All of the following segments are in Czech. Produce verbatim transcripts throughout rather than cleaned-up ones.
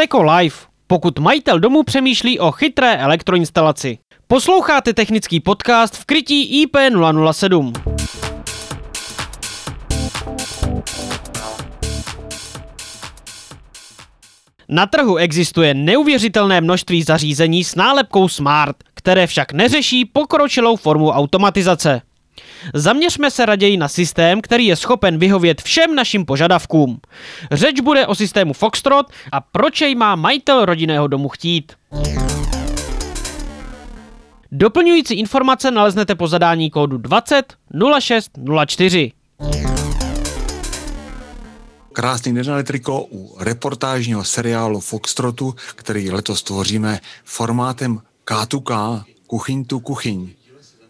TECO Live, pokud majitel domu přemýšlí o chytré elektroinstalaci. Posloucháte technický podcast v krytí I P nula nula sedm. Na trhu existuje neuvěřitelné množství zařízení s nálepkou Smart, které však neřeší pokročilou formu automatizace. Zaměřme se raději na systém, který je schopen vyhovět všem našim požadavkům. Řeč bude o systému Foxtrot a proč jej má majitel rodinného domu chtít. Doplňující informace naleznete po zadání kódu dvacet nula šest nula čtyři. Krásný den na triko u reportážního seriálu Foxtrotu, který letos tvoříme formátem K dva K, kuchyň tu kuchyň.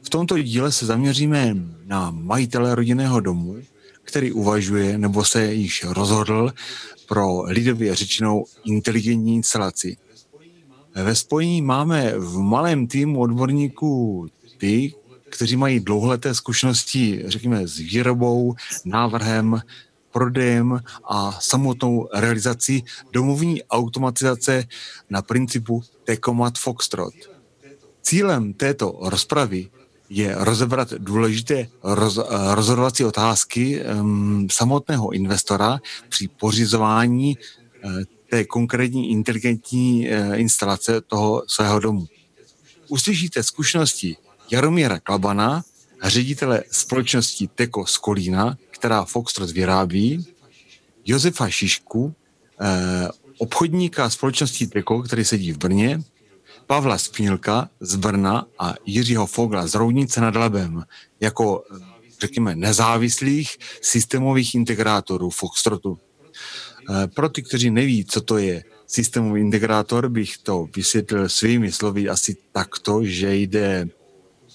V tomto díle se zaměříme na majitele rodinného domu, který uvažuje nebo se již rozhodl pro lidově řečenou inteligentní instalaci. Ve spojení máme v malém týmu odborníků ty, kteří mají dlouholeté zkušenosti, řekněme, s výrobou, návrhem, prodejem a samotnou realizací domovní automatizace na principu Techomat Foxtrot. Cílem této rozpravy je rozebrat důležité roz, rozhodovací otázky um, samotného investora při pořizování uh, té konkrétní inteligentní uh, instalace toho svého domu. Uslyšíte zkušenosti Jaromíra Klabana, ředitele společnosti TECO z Kolína, která Foxtrot vyrábí, Josefa Šišku, eh, obchodníka společnosti TECO, který sedí v Brně, Pavla Spílka z Brna a Jiřího Fogla z Roudnice nad Labem jako, řekněme, nezávislých systémových integrátorů Foxtrotu. Eh, pro ty, kteří neví, co to je systémový integrátor, bych to vysvětlil svými slovy asi takto, že jde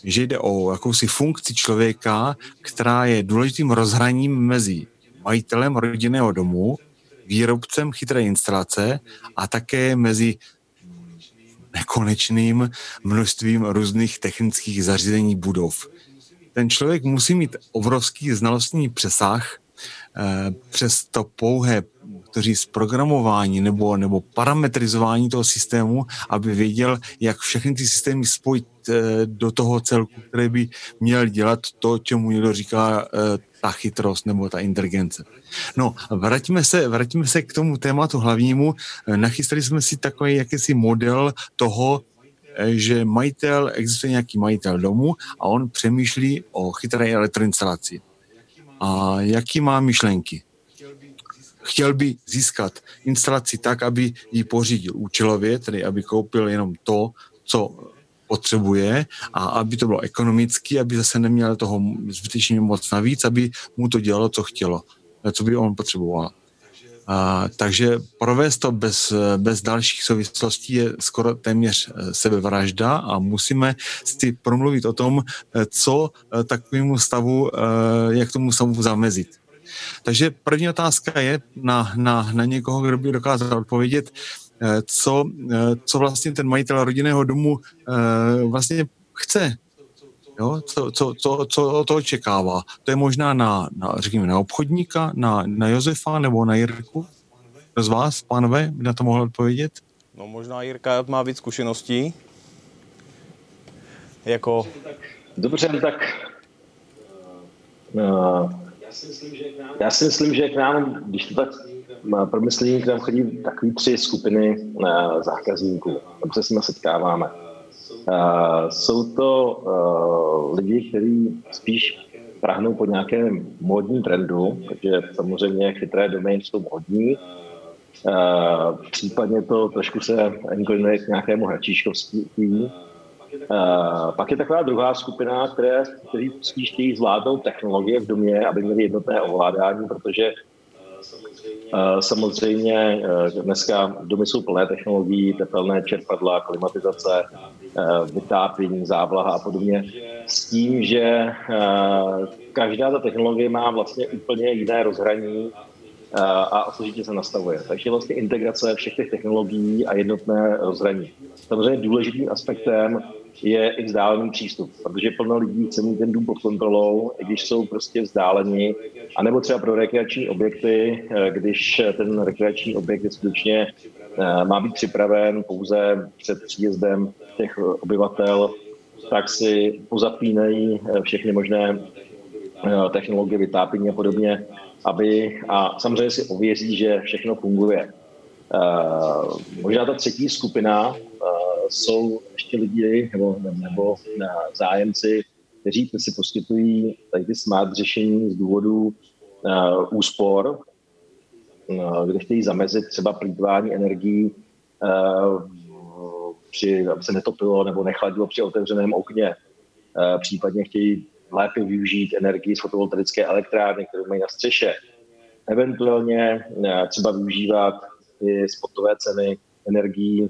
že jde o jakousi funkci člověka, která je důležitým rozhraním mezi majitelem rodinného domu, výrobcem chytré instalace a také mezi nekonečným množstvím různých technických zařízení budov. Ten člověk musí mít obrovský znalostní přesah přes to pouhé kteří z programování nebo, nebo parametrizování toho systému, aby věděl, jak všechny ty systémy spojit do toho celku, který by měl dělat to, čemu někdo říká ta chytrost nebo ta inteligence. No, vrátíme se, vrátíme se k tomu tématu hlavnímu. Nachystali jsme si takový jakýsi model toho, že majitel, existuje nějaký majitel domu a on přemýšlí o chytré elektroinstalaci. A jaký má myšlenky? Chtěl by získat instalaci tak, aby ji pořídil účelově, tedy aby koupil jenom to, co potřebuje a aby to bylo ekonomicky, aby zase neměl toho zbytečně moc navíc, aby mu to dělalo, co chtělo, co by on potřeboval. A, takže provést to bez, bez dalších souvislostí je skoro téměř sebevražda a musíme si promluvit o tom, co takovému stavu, jak tomu stavu zamezit. Takže první otázka je na, na, na někoho, kdo by dokázal odpovědět, co, co vlastně ten majitel rodinného domu vlastně chce, jo? Co, co, co, co od toho očekává. To je možná na, na, řekněme, na obchodníka, na, na Josefa nebo na Jirku. Kdo z vás, pánové, by na to mohl odpovědět? No možná Jirka má víc zkušeností. Jako... Dobře, tak... No. Já si myslím, že k nám, když to tak promyslím, k nám chodí takové tři skupiny zákazníků, protože se setkáváme. Jsou to lidi, kteří spíš prahnou po nějakém módním trendu, takže samozřejmě chytré domy jsou módní. Případně to trošku se inklinuje k nějakému hračíškovství. Uh, pak je taková druhá skupina, které, kteří spíš chtějí zvládnout technologie v domě, aby měli jednotné ovládání, protože uh, samozřejmě uh, dneska domy jsou plné technologií, tepelné čerpadla, klimatizace, uh, vytápění, závlaha a podobně. S tím, že uh, každá ta technologie má vlastně úplně jiné rozhraní uh, a složitě se nastavuje. Takže vlastně integrace všech těch technologií a jednotné rozhraní. Samozřejmě důležitým aspektem je i vzdálený přístup, protože plno lidí chce mít ten dům pod kontrolou, i když jsou prostě vzdálení, anebo třeba pro rekreační objekty, když ten rekreační objekt je skutečně má být připraven pouze před příjezdem těch obyvatel, tak si pozapínají všechny možné technologie vytápění a podobně, aby, a samozřejmě si ověří, že všechno funguje. Uh, možná ta třetí skupina uh, jsou ještě lidi nebo, nebo ne, zájemci, kteří si poskytují tady ty smart řešení z důvodu uh, úspor, uh, kde chtějí zamezit třeba plýtvání energií, uh, při, aby se netopilo nebo nechladilo při otevřeném okně. Uh, případně chtějí lépe využít energii z fotovoltaické elektrárny, kterou mají na střeše. Eventuálně uh, třeba využívat ty spotové ceny energií,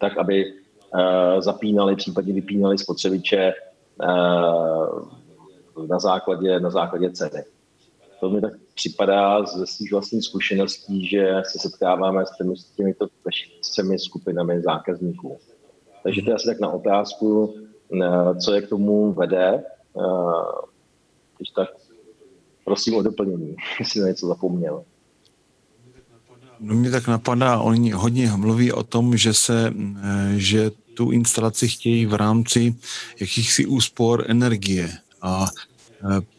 tak aby uh, zapínali, případně vypínali spotřebiče uh, na základě, na základě ceny. To mi tak připadá ze svých vlastních zkušeností, že se setkáváme s, těmi, s těmito třemi skupinami zákazníků. Takže to je asi tak na otázku, uh, co je k tomu vede. Uh, když tak prosím o doplnění, jestli na něco zapomněl. No mě tak napadá, oni hodně mluví o tom, že se, že tu instalaci chtějí v rámci jakýchsi úspor energie. A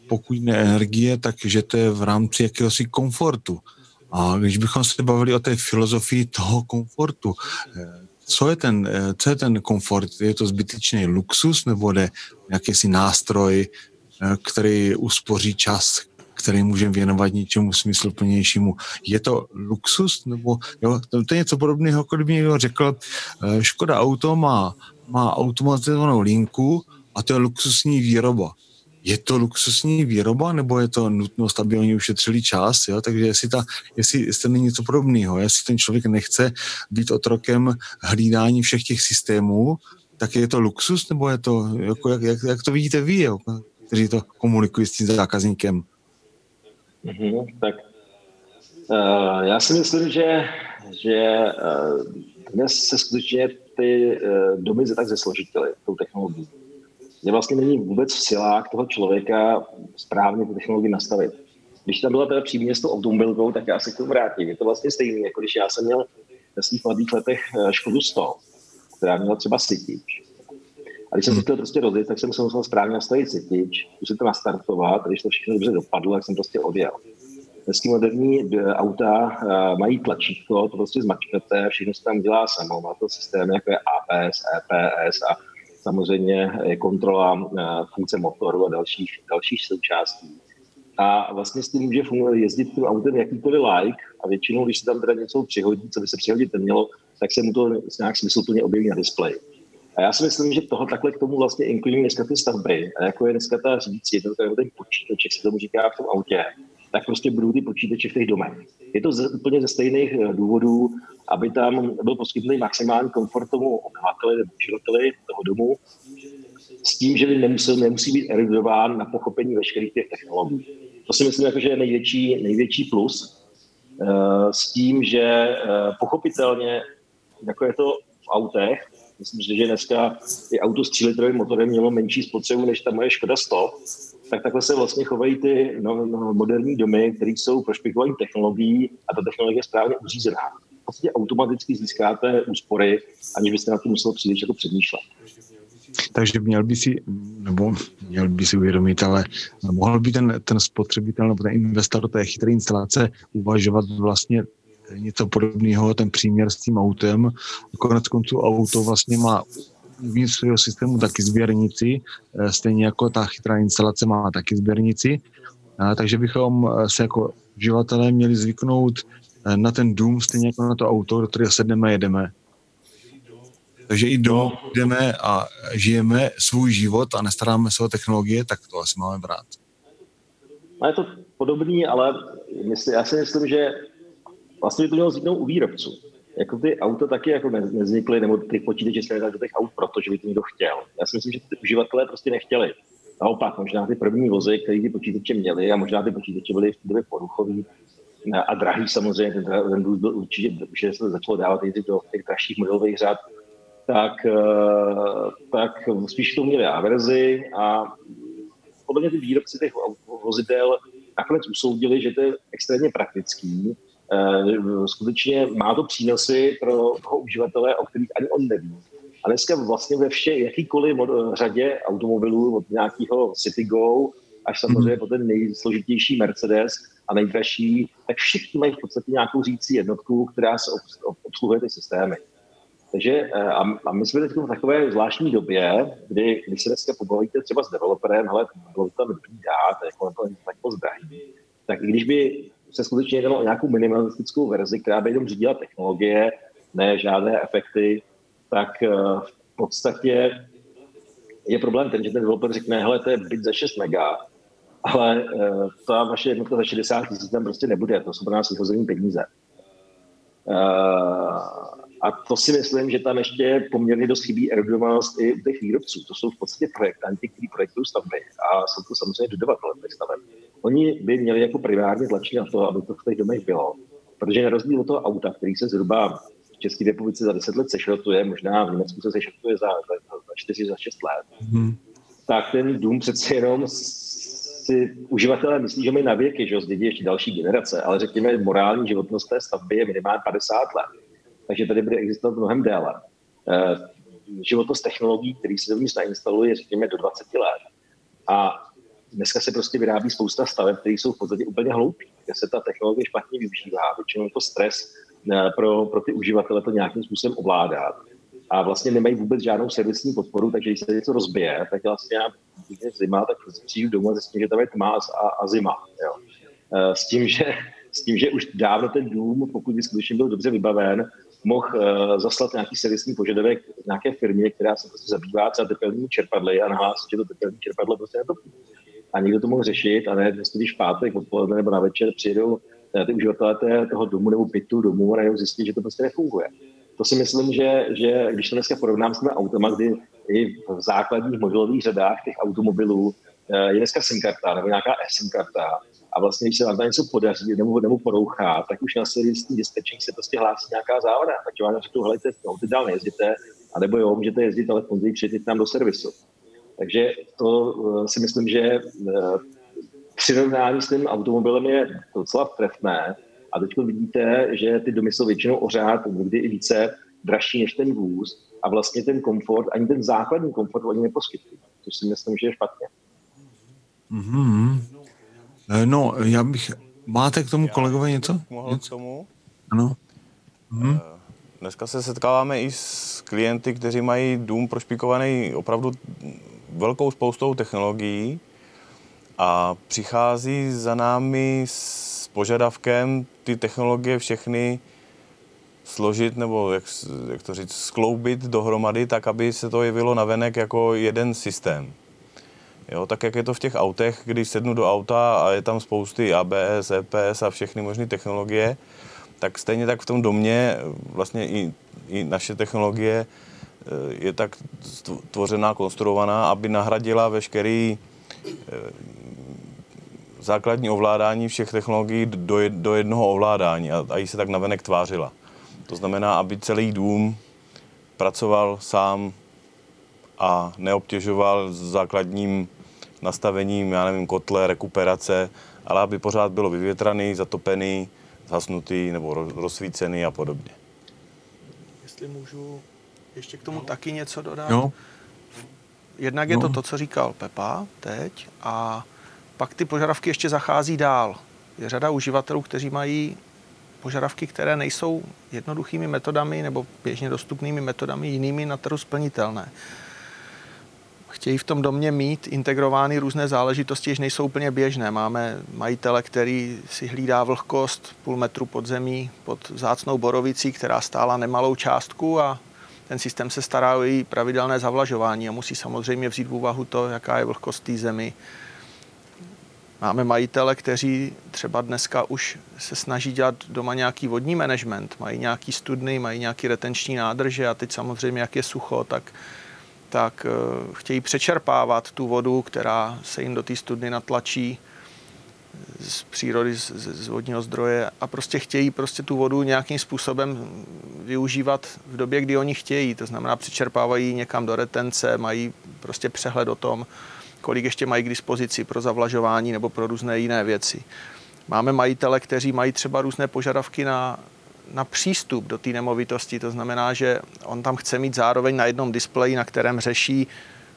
pokud ne energie, takže to je v rámci jakéhosi komfortu. A když bychom se bavili o té filozofii toho komfortu, co je ten, co je ten komfort? Je to zbytečný luxus, nebo je jakýsi nástroj, který uspoří čas, který můžeme věnovat něčemu smysluplnějšímu. Je to luxus? Nebo, jo, to je něco podobného, kdyby někdo řekl, Škoda Auto má, má automatizovanou linku a to je luxusní výroba. Je to luxusní výroba, nebo je to nutnost, aby oni ušetřili čas? Jo? Takže jestli, ta, jestli, jestli to není něco podobného, jestli ten člověk nechce být otrokem hlídání všech těch systémů, tak je to luxus, nebo je to, jako, jak, jak, jak to vidíte vy, jo? Kteří to komunikují s tím zákazníkem? Mm-hmm, tak uh, já si myslím, že, že uh, dnes se skutečně ty uh, domy tak zesložitily tou technologií. Že vlastně není vůbec v silách toho člověka správně tu technologii nastavit. Když tam byla teda přímě s tou automobilkou, tak já se k tomu vrátím. Je to vlastně stejné, jako když já jsem měl ve svých mladých letech Škodu sto, která měla třeba sytič. A když jsem si chtěl prostě rozjet, tak jsem se musel správně nastavit sytič, musel to nastartovat, a když to všechno dobře dopadlo, tak jsem prostě odjel. Dnesky moderní auta mají tlačítko, to prostě zmačknete, všechno se tam dělá samo. Má to systémy, jako je A B S, E P S a samozřejmě je kontrola funkce motoru a dalších, dalších součástí. A vlastně s tím může jezdit tím autem jakýkoliv like a většinou, když se tam teda něco přihodí, co by se přihodit nemělo, tak se mu to nějak smysluplně objeví na displeji. A já si myslím, že toho takhle k tomu vlastně inkludují dneska ty stavby. A jako je dneska ta řídící jednotka, nebo ten počítač, jak se tomu říká v tom autě, tak prostě budou ty počítače v těch domech. Je to ze, úplně ze stejných důvodů, aby tam byl poskytný maximální komfort tomu obyvateli nebo uživateli toho domu, s tím, že nemusí, nemusí být erudován na pochopení veškerých těch technologií. To si myslím, jako, že je největší, největší plus, uh, s tím, že uh, pochopitelně, jako je to v autech, myslím, že dneska i auto s třílitrovým motorem mělo menší spotřebu, než ta moje Škoda sto, tak takhle se vlastně chovají ty no, no, moderní domy, které jsou prošpikovány technologií a ta technologie je správně uřízená. Vlastně automaticky získáte úspory, aniž byste na to musel příliš jako přemýšlet. Takže měl by si, nebo měl by si uvědomit, ale mohl by ten, ten spotřebitel nebo ten investor do té chytré instalace uvažovat vlastně něco podobného, ten příměr s tím autem. Konec konců auto vlastně má uvnitř svého systému taky sběrnici, stejně jako ta chytrá instalace má taky sběrnici. Takže bychom se jako uživatelé měli zvyknout na ten dům, stejně jako na to auto, do kterého sedneme a jedeme. Takže i doma jdeme a žijeme svůj život a nestaráme se o technologie, tak to asi máme brát. No je to podobný, ale myslím, já si myslím, že vlastně to mělo vzniknout u výrobců. Jako ty auta taky jako nevznikly, nebo ty počítače se nedali do těch aut, protože by to někdo chtěl. Já si myslím, že ty uživatelé prostě nechtěli. Naopak, možná ty první vozy, které ty počítače měly, a možná ty počítače byly v té době poruchový a drahý samozřejmě, ten, ten byl určitě, že se začalo dávat i do těch dražších modelových řad, tak, tak spíš to měli averzi a podle mě ty výrobci těch vozidel nakonec usoudili, že to je extrémně praktický. Skutečně má to přínosy pro toho uživatele, o kterých ani on neví. A dneska vlastně ve vše, jakýkoliv řadě automobilů, od nějakého Citigo až samozřejmě po ten nejsložitější Mercedes a nejdražší, tak všichni mají v podstatě nějakou řídící jednotku, která se obsluhuje ty systémy. Takže a my jsme teď v takové zvláštní době, kdy když se dneska pobavíte třeba s developerem, hele, bylo to tam dobrý dát, jako to tak moc drahý, tak i když by se skutečně jednalo o nějakou minimalistickou verzi, která by jenom řídila technologie, ne žádné efekty, tak v podstatě je problém ten, že ten developer řekne, hele, to je byt za šest mega, ale ta vaše jednotka za šedesát tisíc tam prostě nebude, to jsou pro nás vyhozené peníze. A to si myslím, že tam ještě poměrně dost chybí aerodynamičnost i u těch výrobců. To jsou v podstatě projektanti, kteří projektují stavby a jsou to samozřejmě dodavatelé těch staveb. Oni by měli jako primárně tlačit na to, aby to v těch domech bylo. Protože na rozdíl od toho auta, který se zhruba v České republice za deset let sešrotuje, možná v Německu se sešrotuje za, za, za čtyři, za šest let, hmm. tak ten dům přece jenom si uživatelé myslí, že mají na věky, že zdědí ještě další generace, ale řekněme, morální životnost té stavby je minimálně padesát let. Takže tady bude existovat mnohem déle. Životnost technologií, který se dovnitř nainstaluje, řekněme, do dvacet let. A dneska se prostě vyrábí spousta staveb, které jsou v podstatě úplně hloupí, kde se ta technologie špatně využívá. Většinou to stres pro, pro ty uživatele to nějakým způsobem ovládá. A vlastně nemají vůbec žádnou servisní podporu, takže když se něco rozbije, tak vlastně když zima, tak přijdu domů a zjistím, že tam je tma a, a zima. Jo. S tím, že, s tím, že už dávno ten dům, pokud by skutečně byl dobře vybaven, mohl uh, zaslat nějaký servisní požadavek nějaké firmě, která se prostě zabývá třeba tepelnými čerpadly a nahlásit, že to tepelné čerpadlo prostě netopí. A někdo to mohl řešit, a ne dnes, když v pátek odpoledne nebo na večer přijedou ty uživatelé toho domu nebo bytu domů a najednou zjistí, že to prostě nefunguje. To si myslím, že, že když to dneska porovnám s těmi automa, kdy i v základních modelových řadách těch automobilů je dneska SIM karta nebo nějaká eSIM karta, a vlastně, když se vám tam něco podaří nebo, nebo porouchá, tak už na servisní dispečing se prostě hlásí nějaká závada. Takže vám řeknou, hele, ty dál nejezděte, anebo jo, můžete jezdit, ale později přijďte tam do servisu. Takže to si myslím, že přirovnání s tím automobilem je docela trefné. A teď vidíte, že ty domy jsou většinou o řád, někdy i více dražší než ten vůz. A vlastně ten komfort, ani ten základní komfort oni neposkytují. To si myslím, že je špatně. Mm-hmm. No, já bych... Máte k tomu, kolegové, něco? Mohl k tomu? Ano. Mhm. Dneska se setkáváme i s klienty, kteří mají dům prošpikovaný opravdu velkou spoustou technologií a přichází za námi s požadavkem ty technologie všechny složit nebo, jak, jak to říct, skloubit dohromady tak, aby se to jevilo navenek jako jeden systém. Jo, tak jak je to v těch autech, když sednu do auta a je tam spousty A B S, E P S a všechny možné technologie, tak stejně tak v tom domě vlastně i, i naše technologie je tak tvořená, konstruovaná, aby nahradila veškerý základní ovládání všech technologií do jednoho ovládání a jí se tak navenek tvářila. To znamená, aby celý dům pracoval sám a neobtěžoval s základním nastavením, já nevím, kotle, rekuperace, ale aby pořád bylo vyvětraný, zatopený, zhasnutý nebo rozsvícený a podobně. Jestli můžu ještě k tomu taky něco dodat. Jo. Jednak je no. to to, co říkal Pepa teď a pak ty požadavky ještě zachází dál. Je řada uživatelů, kteří mají požadavky, které nejsou jednoduchými metodami nebo běžně dostupnými metodami jinými na trhu splnitelné. Chtějí v tom domě mít integrovány různé záležitosti, jež nejsou úplně běžné. Máme majitele, který si hlídá vlhkost půl metru pod zemí, pod vzácnou borovicí, která stála nemalou částku a ten systém se stará o její pravidelné zavlažování a musí samozřejmě vzít v úvahu to, jaká je vlhkost té zemi. Máme majitele, kteří třeba dneska už se snaží dělat doma nějaký vodní management, mají nějaký studny, mají nějaký retenční nádrže a teď samozřejmě, jak je sucho, tak tak chtějí přečerpávat tu vodu, která se jim do té studny natlačí z přírody, z, z vodního zdroje a prostě chtějí prostě tu vodu nějakým způsobem využívat v době, kdy oni chtějí. To znamená, přičerpávají někam do retence, mají prostě přehled o tom, kolik ještě mají k dispozici pro zavlažování nebo pro různé jiné věci. Máme majitele, kteří mají třeba různé požadavky na, na přístup do té nemovitosti. To znamená, že on tam chce mít zároveň na jednom displeji, na kterém řeší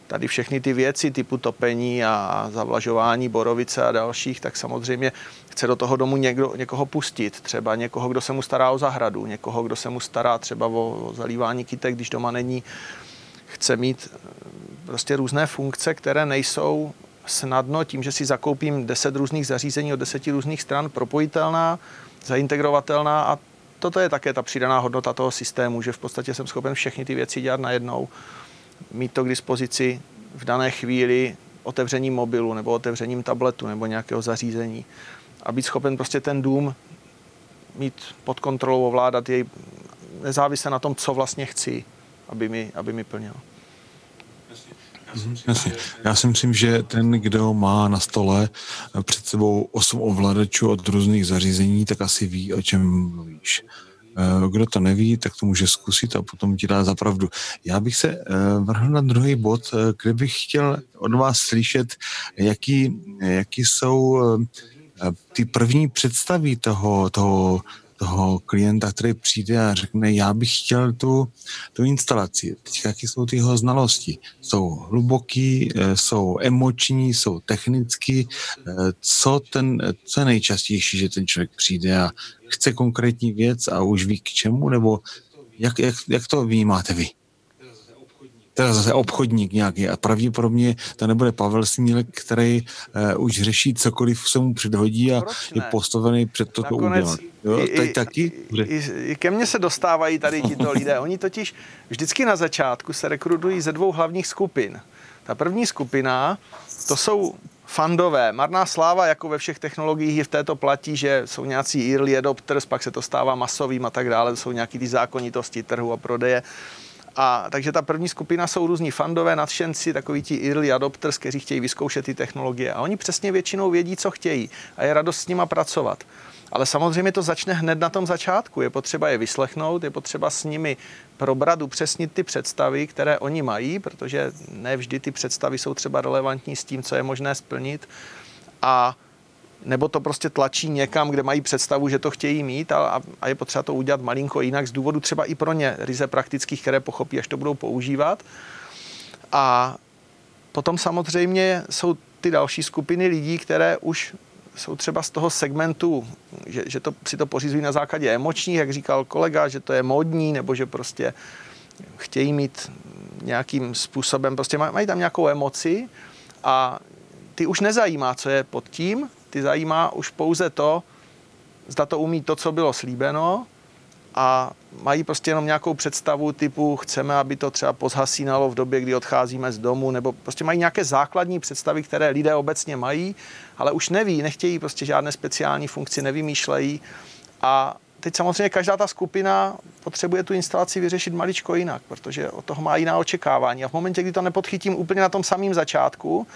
tady všechny ty věci typu topení a zavlažování, borovice a dalších, tak samozřejmě chce do toho domu někdo, někoho pustit. Třeba někoho, kdo se mu stará o zahradu, někoho, kdo se mu stará třeba o, o zalívání kytek, když doma není. Chce mít prostě různé funkce, které nejsou snadno tím, že si zakoupím deset různých zařízení od deseti různých stran, propojitelná, zaintegrovatelná a toto je také ta přidaná hodnota toho systému, že v podstatě jsem schopen všechny ty věci dělat najednou, mít to k dispozici v dané chvíli otevřením mobilu nebo otevřením tabletu nebo nějakého zařízení a být schopen prostě ten dům mít pod kontrolou, ovládat jej nezávisle na tom, co vlastně chci, aby mi, aby mi plnil. Já si myslím, že ten, kdo má na stole před sebou osm ovladačů od různých zařízení, tak asi ví, o čem mluvíš. Kdo to neví, tak to může zkusit a potom ti dá zapravdu. Já bych se vrhl na druhý bod, kde bych chtěl od vás slyšet, jaký, jaký jsou ty první představy toho, toho toho klienta, který přijde a řekne, já bych chtěl tu, tu instalaci. Teď jaké jsou ty jeho znalosti? Jsou hluboký, jsou emoční, jsou technický. Co, ten, co je nejčastější, že ten člověk přijde a chce konkrétní věc a už ví k čemu? Nebo jak, jak, jak to vnímáte vy? Teda zase obchodník nějaký a pravděpodobně to nebude Pavel Spílek, který uh, už řeší cokoliv, se mu předhodí a je postavený před toto udělat. Jo, i, tady, taky? I, i ke mně se dostávají tady tito lidé. Oni totiž vždycky na začátku se rekrutují ze dvou hlavních skupin. Ta první skupina, to jsou fandové. Marná sláva, jako ve všech technologiích, je v této platí, že jsou nějací early adopters, pak se to stává masovým a tak dále, to jsou nějaký ty zákonitosti trhu a prodeje. A takže ta první skupina jsou různí fandové, nadšenci, takoví ti early adopters, kteří chtějí vyzkoušet ty technologie. A oni přesně většinou vědí, co chtějí a je radost s nima pracovat. Ale samozřejmě to začne hned na tom začátku. Je potřeba je vyslechnout, je potřeba s nimi probrat, upřesnit ty představy, které oni mají, protože ne vždy ty představy jsou třeba relevantní s tím, co je možné splnit. A nebo to prostě tlačí někam, kde mají představu, že to chtějí mít a, a je potřeba to udělat malinko jinak z důvodu třeba i pro ně ryze praktických, které pochopí, až to budou používat. A potom samozřejmě jsou ty další skupiny lidí, které už jsou třeba z toho segmentu, že, že to, si to pořizují na základě emočních, jak říkal kolega, že to je módní, nebo že prostě chtějí mít nějakým způsobem, prostě mají tam nějakou emoci a ty už nezajímá, co je pod tím, ty zajímá už pouze to, zda to umí to, co bylo slíbeno a mají prostě jenom nějakou představu typu chceme, aby to třeba pozhasínalo v době, kdy odcházíme z domu, nebo prostě mají nějaké základní představy, které lidé obecně mají, ale už neví, nechtějí prostě žádné speciální funkci, nevymýšlejí a teď samozřejmě každá ta skupina potřebuje tu instalaci vyřešit maličko jinak, protože od toho má jiná očekávání a v momentě, kdy to nepodchytím úplně na tom samém začátku,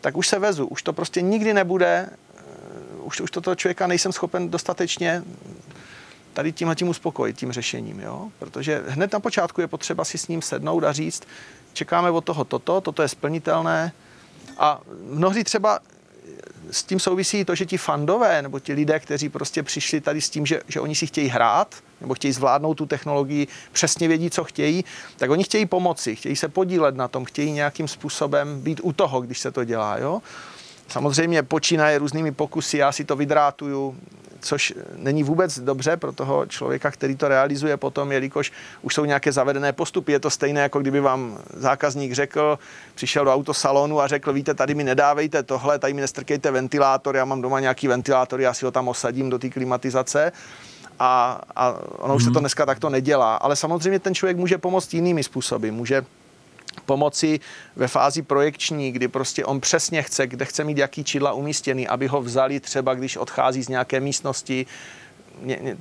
tak už se vezu, už to prostě nikdy nebude, už, už toto člověka nejsem schopen dostatečně tady tímhletím uspokojit, tím řešením, jo? Protože hned na počátku je potřeba si s ním sednout a říct, čekáme od toho toto, toto je splnitelné a mnohdy třeba s tím souvisí to, že ti fandové nebo ti lidé, kteří prostě přišli tady s tím, že, že oni si chtějí hrát nebo chtějí zvládnout tu technologii, přesně vědí, co chtějí, tak oni chtějí pomoci, chtějí se podílet na tom, chtějí nějakým způsobem být u toho, když se to dělá, jo? Samozřejmě počínaje různými pokusy, já si to vydrátuju, což není vůbec dobře pro toho člověka, který to realizuje potom, jelikož už jsou nějaké zavedené postupy. Je to stejné, jako kdyby vám zákazník řekl, přišel do autosalonu a řekl, víte, tady mi nedávejte tohle, tady mi nestrkejte ventilátor, já mám doma nějaký ventilátor, já si ho tam osadím do té klimatizace. A, a ono mm-hmm. už se to dneska takto nedělá. Ale samozřejmě ten člověk může pomoct jinými způsoby, může pomoci ve fázi projekční, kdy prostě on přesně chce, kde chce mít jaký čidla umístěný, aby ho vzali třeba, když odchází z nějaké místnosti,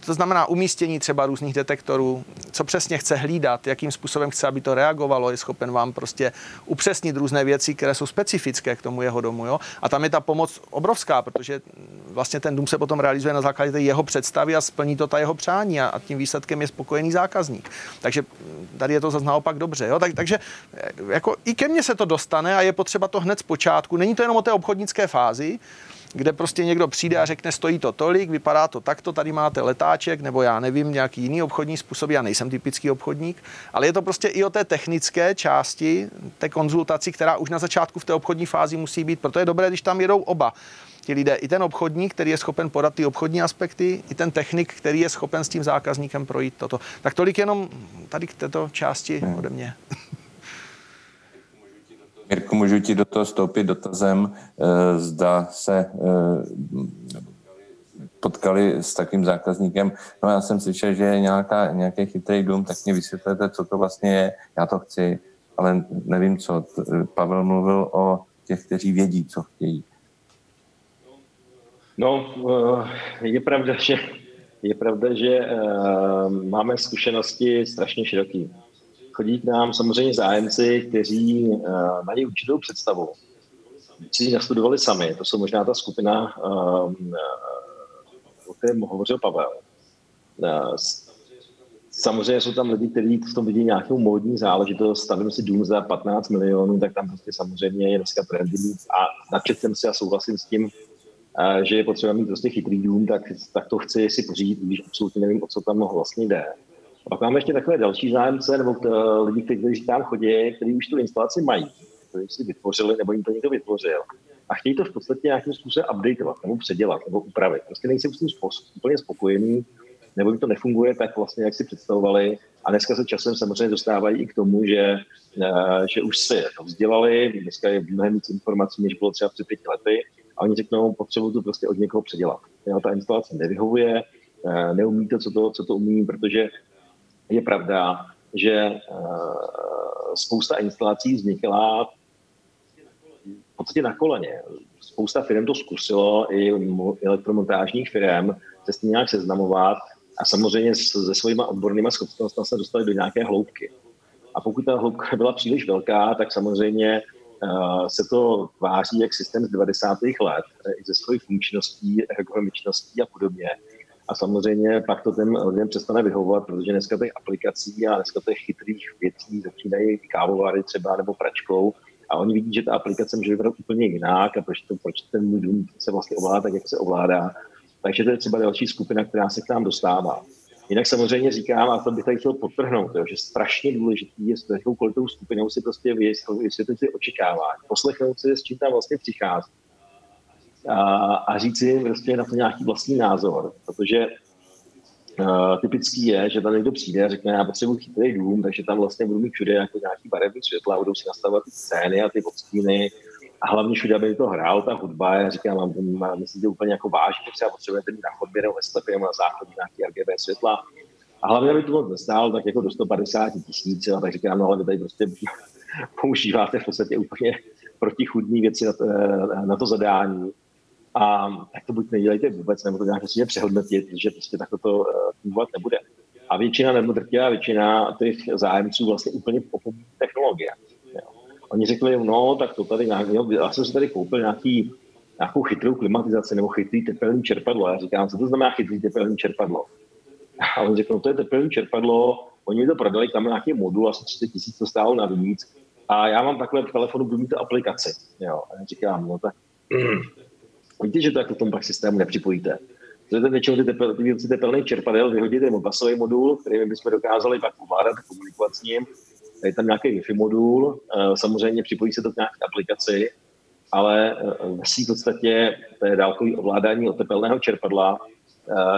to znamená umístění třeba různých detektorů, co přesně chce hlídat, jakým způsobem chce, aby to reagovalo, je schopen vám prostě upřesnit různé věci, které jsou specifické k tomu jeho domu. Jo? A tam je ta pomoc obrovská, protože vlastně ten dům se potom realizuje na základě té jeho představy a splní to ta jeho přání a, a tím výsledkem je spokojený zákazník. Takže tady je to zase naopak dobře. Jo? Tak, takže jako i ke mně se to dostane a je potřeba to hned z počátku. Není to jenom o té obchodnické fázi, kde prostě někdo přijde a řekne, stojí to tolik, vypadá to takto, tady máte letáček, nebo já nevím, nějaký jiný obchodní způsob, já nejsem typický obchodník, ale je to prostě i o té technické části, té konzultaci, která už na začátku v té obchodní fázi musí být, proto je dobré, když tam jedou oba ti lidé, i ten obchodník, který je schopen podat ty obchodní aspekty, i ten technik, který je schopen s tím zákazníkem projít toto. Tak tolik jenom tady k této části ode mě. Mirku, můžu ti do toho vstoupit dotazem, zda se potkali s takým zákazníkem. No já jsem slyšel, že je nějaká, nějaký chytrý dům, tak mě vysvětlete, co to vlastně je. Já to chci, ale nevím co. Pavel mluvil o těch, kteří vědí, co chtějí. No, je pravda, že, je pravda, že máme zkušenosti strašně široký. Chodí k nám samozřejmě zájemci, kteří uh, mají určitou představu. Kteří nastudovali sami. To jsou možná ta skupina, uh, o kterém hovořil Pavel. Uh, samozřejmě jsou tam lidi, kteří v tom vidí nějakou módní záležitost. Stavím si dům za patnáct milionů, tak tam prostě samozřejmě je dneska trendy. A načet jsem si a souhlasím s tím, uh, že je potřeba mít prostě chytrý dům, tak, tak to chci si pořídit, když absolutně nevím, o co tam vlastně jde. Pak máme ještě takové další zájemce, nebo t- lidi, kteří tam chodí, kteří už tu instalaci mají, kteří si vytvořili, nebo jim to někdo vytvořil. A chtějí to v podstatě nějakým způsobem updateovat, nebo předělat, nebo upravit. Prostě nejsem s tím úplně spokojený, nebo jim to nefunguje tak vlastně, jak si představovali. A dneska se časem samozřejmě dostávají i k tomu, že, že už si to vzdělali, dneska je mnohem víc informací, než bylo třeba před pěti lety, a oni řeknou, potřebuji to prostě od někoho předělat. Já, ta instalace nevyhovuje, neumí to, co to, co to umí, protože je pravda, že spousta instalací vznikla v podstatě na koleně. Spousta firm to zkusilo, i elektromontážních firm, se s tím nějak seznamovat a samozřejmě se svýma odbornýma schopnostmi se dostali do nějaké hloubky. A pokud ta hloubka byla příliš velká, tak samozřejmě se to tváří jak systém z devadesátých let, i ze svojí funkčností, ekonomičností a podobně. A samozřejmě pak to ten lidem přestane vyhovovat, protože dneska těch aplikací a dneska těch chytrých věcí začínají kávovary třeba nebo pračkou a oni vidí, že ta aplikace může vypadat úplně jinak a proč, to, proč ten můj dům se vlastně ovládá tak, jak se ovládá. Takže to je třeba další skupina, která se k nám dostává. Jinak samozřejmě říkám, a to bych tady chtěl podtrhnout, že strašně důležitý je s jakoukoliv tou skupinou si prostě vysvětlit ty očekávání, poslechnout si, s čím tam vlastně přichází. A, a říct si prostě na to nějaký vlastní názor, protože uh, typický je, že tam někdo přijde a řekne, já potřebuji chytrý dům, takže tam vlastně budu mít všude jako nějaký barevný světla, budou si nastavovat ty scény a ty odstíny a hlavně všude, aby to hrál ta hudba. Já říkám, mám, mám myslíte úplně jako vážně, třeba potřebujete mít na chodbě nebo ve slepě nebo na záchodě nějaký R G B světla a hlavně, aby to moc nestálo tak jako do sto padesát tisíc, tak říkám, no ale vy tady prostě používáte v podstatě úplně protichůdné věci na to, na to zadání. A tak to buď nedělejte vůbec, nebo to nějak musíte přehodnotit, protože prostě takto to fungovat nebude. A většina, nebo drtivá většina těch zájemců vlastně úplně popomíjí technologie. Jo. Oni řekli, no tak to tady nějak, jo, já jsem si tady koupil nějaký, nějakou chytrou klimatizaci nebo chytrý tepelný čerpadlo. Já říkám, co to znamená chytrý tepelný čerpadlo? A oni řekli, no to je tepelný čerpadlo, oni mi to prodali, tam nějaký modul, asi třicet tisíc to stálo navíc. A já mám takhle v telefonu, budu mít tu aplikaci. Jo. A já říkám, no tak... Víte, že to jako k tomu pak systému nepřipojíte. To je ten většinou ty tepelný tepel, čerpadel, vyhodíte basový modul, který bychom dokázali pak ovládat, komunikovat s ním. Je tam nějaký Wi-Fi modul, samozřejmě připojí se to k nějaké aplikaci, ale v svým podstatě to je dálkový ovládání od tepelného čerpadla,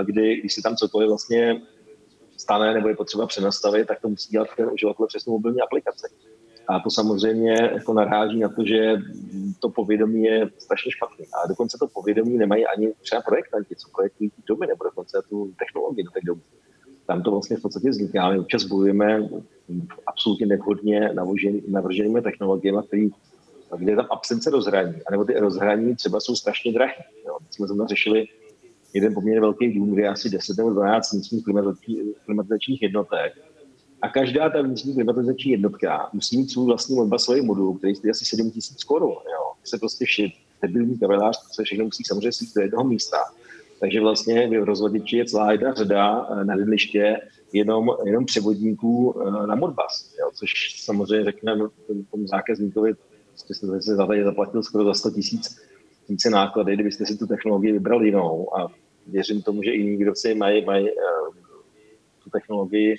kdy, když se tam cokoliv vlastně stane nebo je potřeba přenastavit, tak to musí dělat ten uživatel přes mobilní aplikaci. A to samozřejmě jako naráží na to, že to povědomí je strašně špatné. A dokonce to povědomí nemají ani třeba projektanti, co projektují ty domy, nebo dokonce tu technologii do těch domů. Tam to vlastně v podstatě vzniká. My občas bojujeme absolutně nevhodně navrženými technologiemi, který, kde je tam absence rozhraní, anebo ty rozhraní třeba jsou strašně drahé. My jsme zrovna řešili jeden poměrně velký dům, kde je asi deset nebo dvanáct vnitřních klimatizačních jednotek. A každá ta vnitřní klimatizační jednotka musí mít svůj vlastní modbasový modul, který stojí asi sedm tisíc korun. Se prostě šit, debilní kabelář, to se všechno musí samozřejmě sít do jednoho místa. Takže vlastně v rozvodiči je celá jedna řada na vidliště jenom, jenom převodníků na modbas, jo, což samozřejmě řekneme tomu zákazníkovi, že jste se za tady zaplatil skoro za sto tisíc více náklady, kdybyste si tu technologii vybral jinou, a věřím tomu, že i někdoci mají, mají tu technologii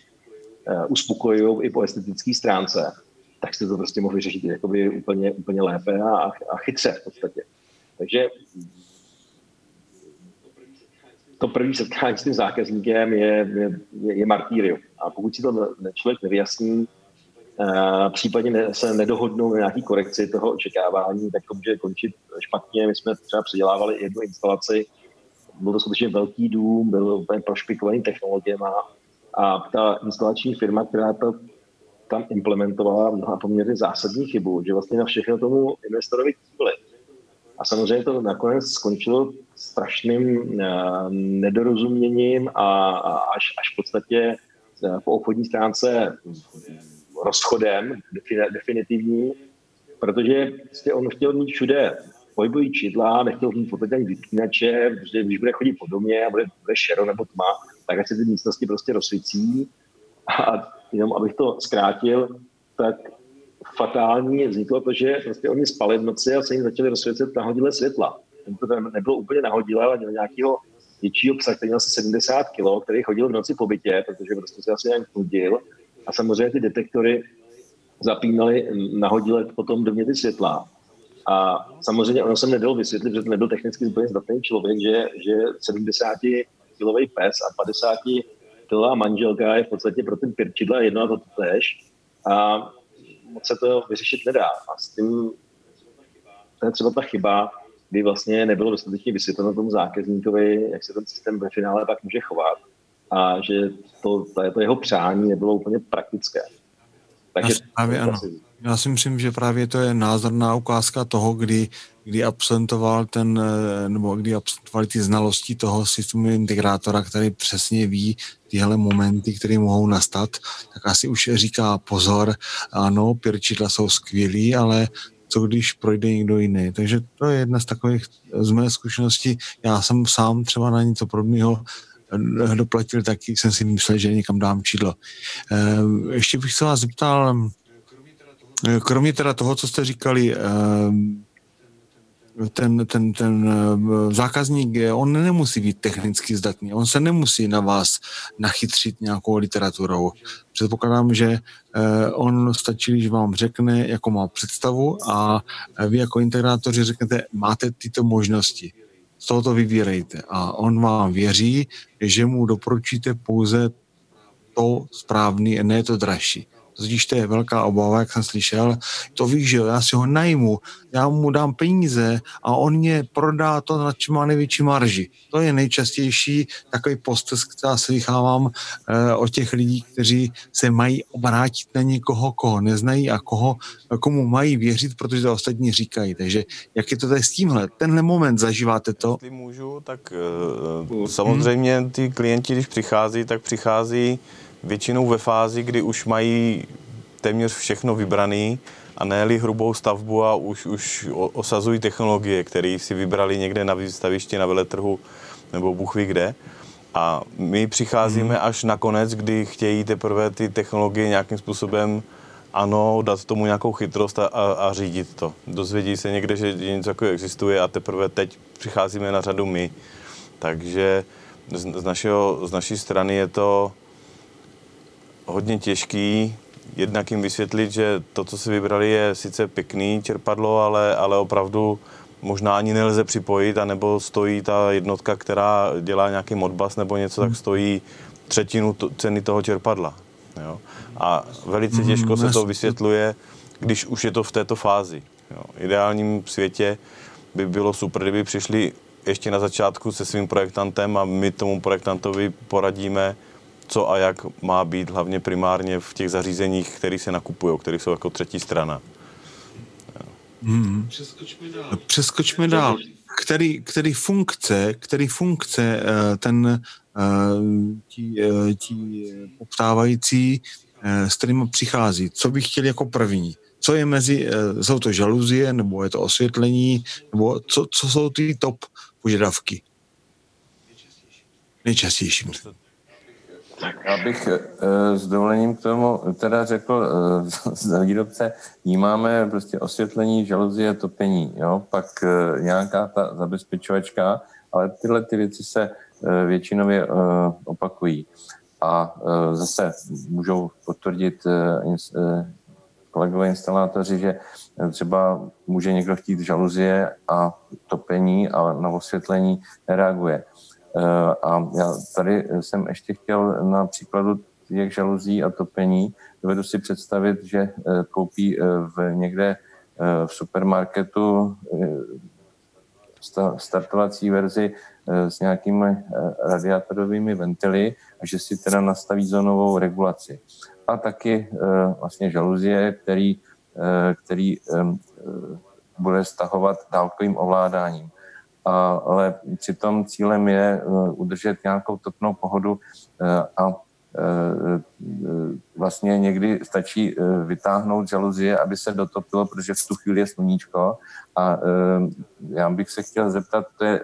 uspokojivou i po estetické stránce, tak jste to prostě mohli řešit jakoby úplně, úplně lépe a, a chytře v podstatě. Takže to první setkání s tím zákazníkem je, je, je martýrium. A pokud si to člověk nevyjasní, a případně ne, se nedohodnou na nějaký korekci toho očekávání, tak to může končit špatně. My jsme třeba předělávali jednu instalaci, byl to skutečně velký dům, byl úplně prošpikovaný technologiema a ta instalační firma, která to tam implementovala, měla poměrně zásadní chybu, že vlastně na všechno tomu investorovi chyběli. A samozřejmě to nakonec skončilo strašným nedorozuměním a až, až v podstatě po obchodní stránce rozchodem definitivní, protože on chtěl mít všude pohybový čidla, nechtěl mít podstatě ani vypínače, protože když bude chodit po domě a bude, bude šero nebo tma, tak ať se ty místnosti prostě rozsvící. A jenom abych to zkrátil, tak fatální vzniklo to, že prostě oni spali v noci a se jim začali rozsvěcet nahodilé světla. To nebylo úplně nahodilé, ale měl nějakého většího psa, který měl asi sedmdesát kilo, který chodil v noci po bytě, protože prostě se asi nějak nudil. A samozřejmě ty detektory zapínaly nahodile potom do mě ty světla. A samozřejmě ono se nedalo vysvětlit, protože to nebyl technicky úplně zdatný člověk, že, že sedmdesátikilový pes a padesátikilová manželka je v podstatě pro ten pirčidla jedno a to též. A moc se to vyřešit nedá. A s tím to je třeba ta chyba, kdy vlastně nebylo dostatečně vysvětleno tomu zákazníkovi, jak se ten systém ve finále pak může chovat. A že to, to jeho přání nebylo úplně praktické. Takže právě ano. Já si myslím, že právě to je názorná ukázka toho, kdy, kdy absentoval ten, nebo kdy absentovali ty znalosti toho systému integrátora, který přesně ví tyhle momenty, které mohou nastat, tak asi už říká pozor, ano, pirčidla jsou skvělý, ale co když projde někdo jiný. Takže to je jedna z takových z mé zkušenosti. Já jsem sám třeba na něco podobného doplatil, taky jsem si myslel, že někam dám čidlo. Ještě bych se vás zeptal, kromě teda toho, co jste říkali, ten, ten, ten zákazník, on nemusí být technicky zdatný, on se nemusí na vás nachytřit nějakou literaturou. Předpokládám, že on stačí, když vám řekne, jakou má představu a vy jako integrátoři řeknete, máte tyto možnosti. Z toho to vybírejte a on vám věří, že mu doporučíte pouze to správný, ne to dražší. Totiž to je velká obava, jak jsem slyšel, to víš, že já si ho najmu, já mu dám peníze a on mě prodá to, na čem má největší marži. To je nejčastější takový postesk, která slychávám e, od těch lidí, kteří se mají obrátit na někoho, koho neznají a koho, komu mají věřit, protože to ostatní říkají. Takže jak je to tady s tímhle? Tenhle moment zažíváte to? Jestli můžu, tak e, samozřejmě ty klienti, když přichází, tak přichází většinou ve fázi, kdy už mají téměř všechno vybraný a nejeli hrubou stavbu a už, už osazují technologie, které si vybrali někde na výstavišti, na veletrhu nebo bůh ví kde. A my přicházíme hmm. až na konec, kdy chtějí teprve ty technologie nějakým způsobem, ano, dát tomu nějakou chytrost a, a, a řídit to. Dozvědí se někde, že něco takového existuje a teprve teď přicházíme na řadu my. Takže z, z, našeho, z naší strany je to hodně těžký, jednak jim vysvětlit, že to, co si vybrali, je sice pěkný čerpadlo, ale, ale opravdu možná ani nelze připojit, anebo stojí ta jednotka, která dělá nějaký modbus nebo něco, tak stojí třetinu t- ceny toho čerpadla. Jo? A velice těžko se to vysvětluje, když už je to v této fázi. Jo? V ideálním světě by bylo super, kdyby přišli ještě na začátku se svým projektantem a my tomu projektantovi poradíme, co a jak má být, hlavně primárně v těch zařízeních, které se nakupují, které jsou jako třetí strana. Hmm. Přeskočme dál. Přeskočme dál. který, který funkce, který funkce ten tí, tí poptávající, s kterými přichází, co by chtěli jako první, co je mezi, jsou to žaluzie, nebo je to osvětlení, nebo co, co jsou ty top požadavky? Nejčastější. Tak já bych s dovolením k tomu teda řekl, z výrobce vnímáme prostě osvětlení, žaluzie, topení, jo? Pak nějaká ta zabezpečovačka, ale tyhle ty věci se většinově opakují. A zase můžou potvrdit kolegové instalátoři, že třeba může někdo chtít žaluzie a topení, ale na osvětlení nereaguje. A já tady jsem ještě chtěl na příkladu těch žaluzí a topení. Dovedu si představit, že koupí v někde v supermarketu startovací verzi s nějakými radiátorovými ventily a že si teda nastaví zónovou regulaci. A taky vlastně žaluzie, který, který bude stahovat dálkovým ovládáním. Ale přitom cílem je udržet nějakou topnou pohodu a vlastně někdy stačí vytáhnout žaluzie, aby se dotopilo, protože v tu chvíli je sluníčko. A já bych se chtěl zeptat, to je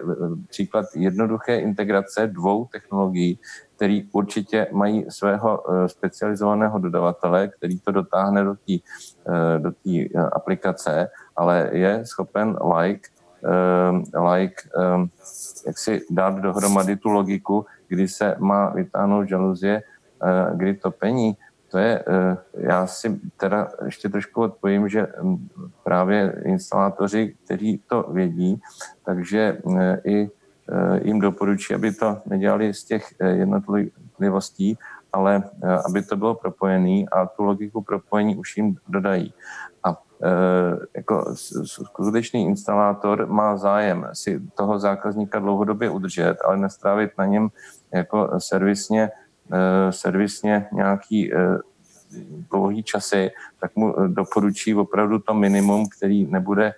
příklad jednoduché integrace dvou technologií, které určitě mají svého specializovaného dodavatele, který to dotáhne do té do té aplikace, ale je schopen like like, jak si dát dohromady tu logiku, kdy se má vytáhnout žaluzie, kdy topení. To je, já si teda ještě trošku odpovím, že právě instalátoři, kteří to vědí, takže i jim doporučuji, aby to nedělali z těch jednotlivostí, ale aby to bylo propojené a tu logiku propojení už jim dodají. A jako skutečný instalátor má zájem si toho zákazníka dlouhodobě udržet, ale nestrávit na něm jako servisně, servisně nějaký dlouhý časy, tak mu doporučí opravdu to minimum, který nebude,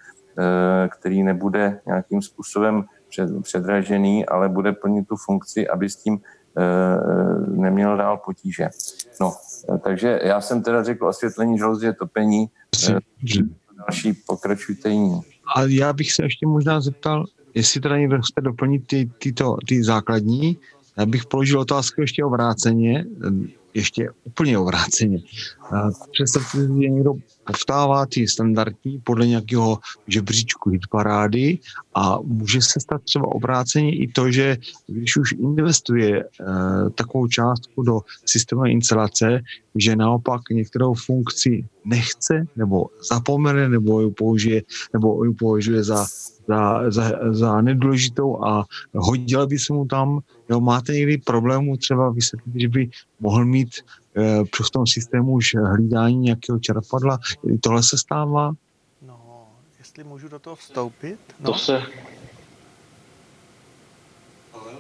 který nebude nějakým způsobem předražený, ale bude plnit tu funkci, aby s tím neměl dál potíže. No, takže já jsem teda řekl osvětlení, žaluzie, topení. Další pokračujte jiní. A já bych se ještě možná zeptal, jestli teda někdo chce doplnit ty, tyto, ty základní. Já bych položil otázku ještě obráceně, ještě úplně obráceně. Představte, že někdo povstává ty standardní podle nějakého žebříčku hitparády a může se stát třeba obráceně i to, že když už investuje takovou částku do systémové instalace, že naopak některou funkci nechce nebo zapomene nebo ji použije, nebo ji považuje za Za, za, za nedůležitou a hodila by se mu tam, jo, máte někdy problémů třeba vysvětlit, že by mohl mít e, v tom systému už hlídání nějakého čerpadla, tohle se stává? No, jestli můžu do toho vstoupit? No. To se... Pavel?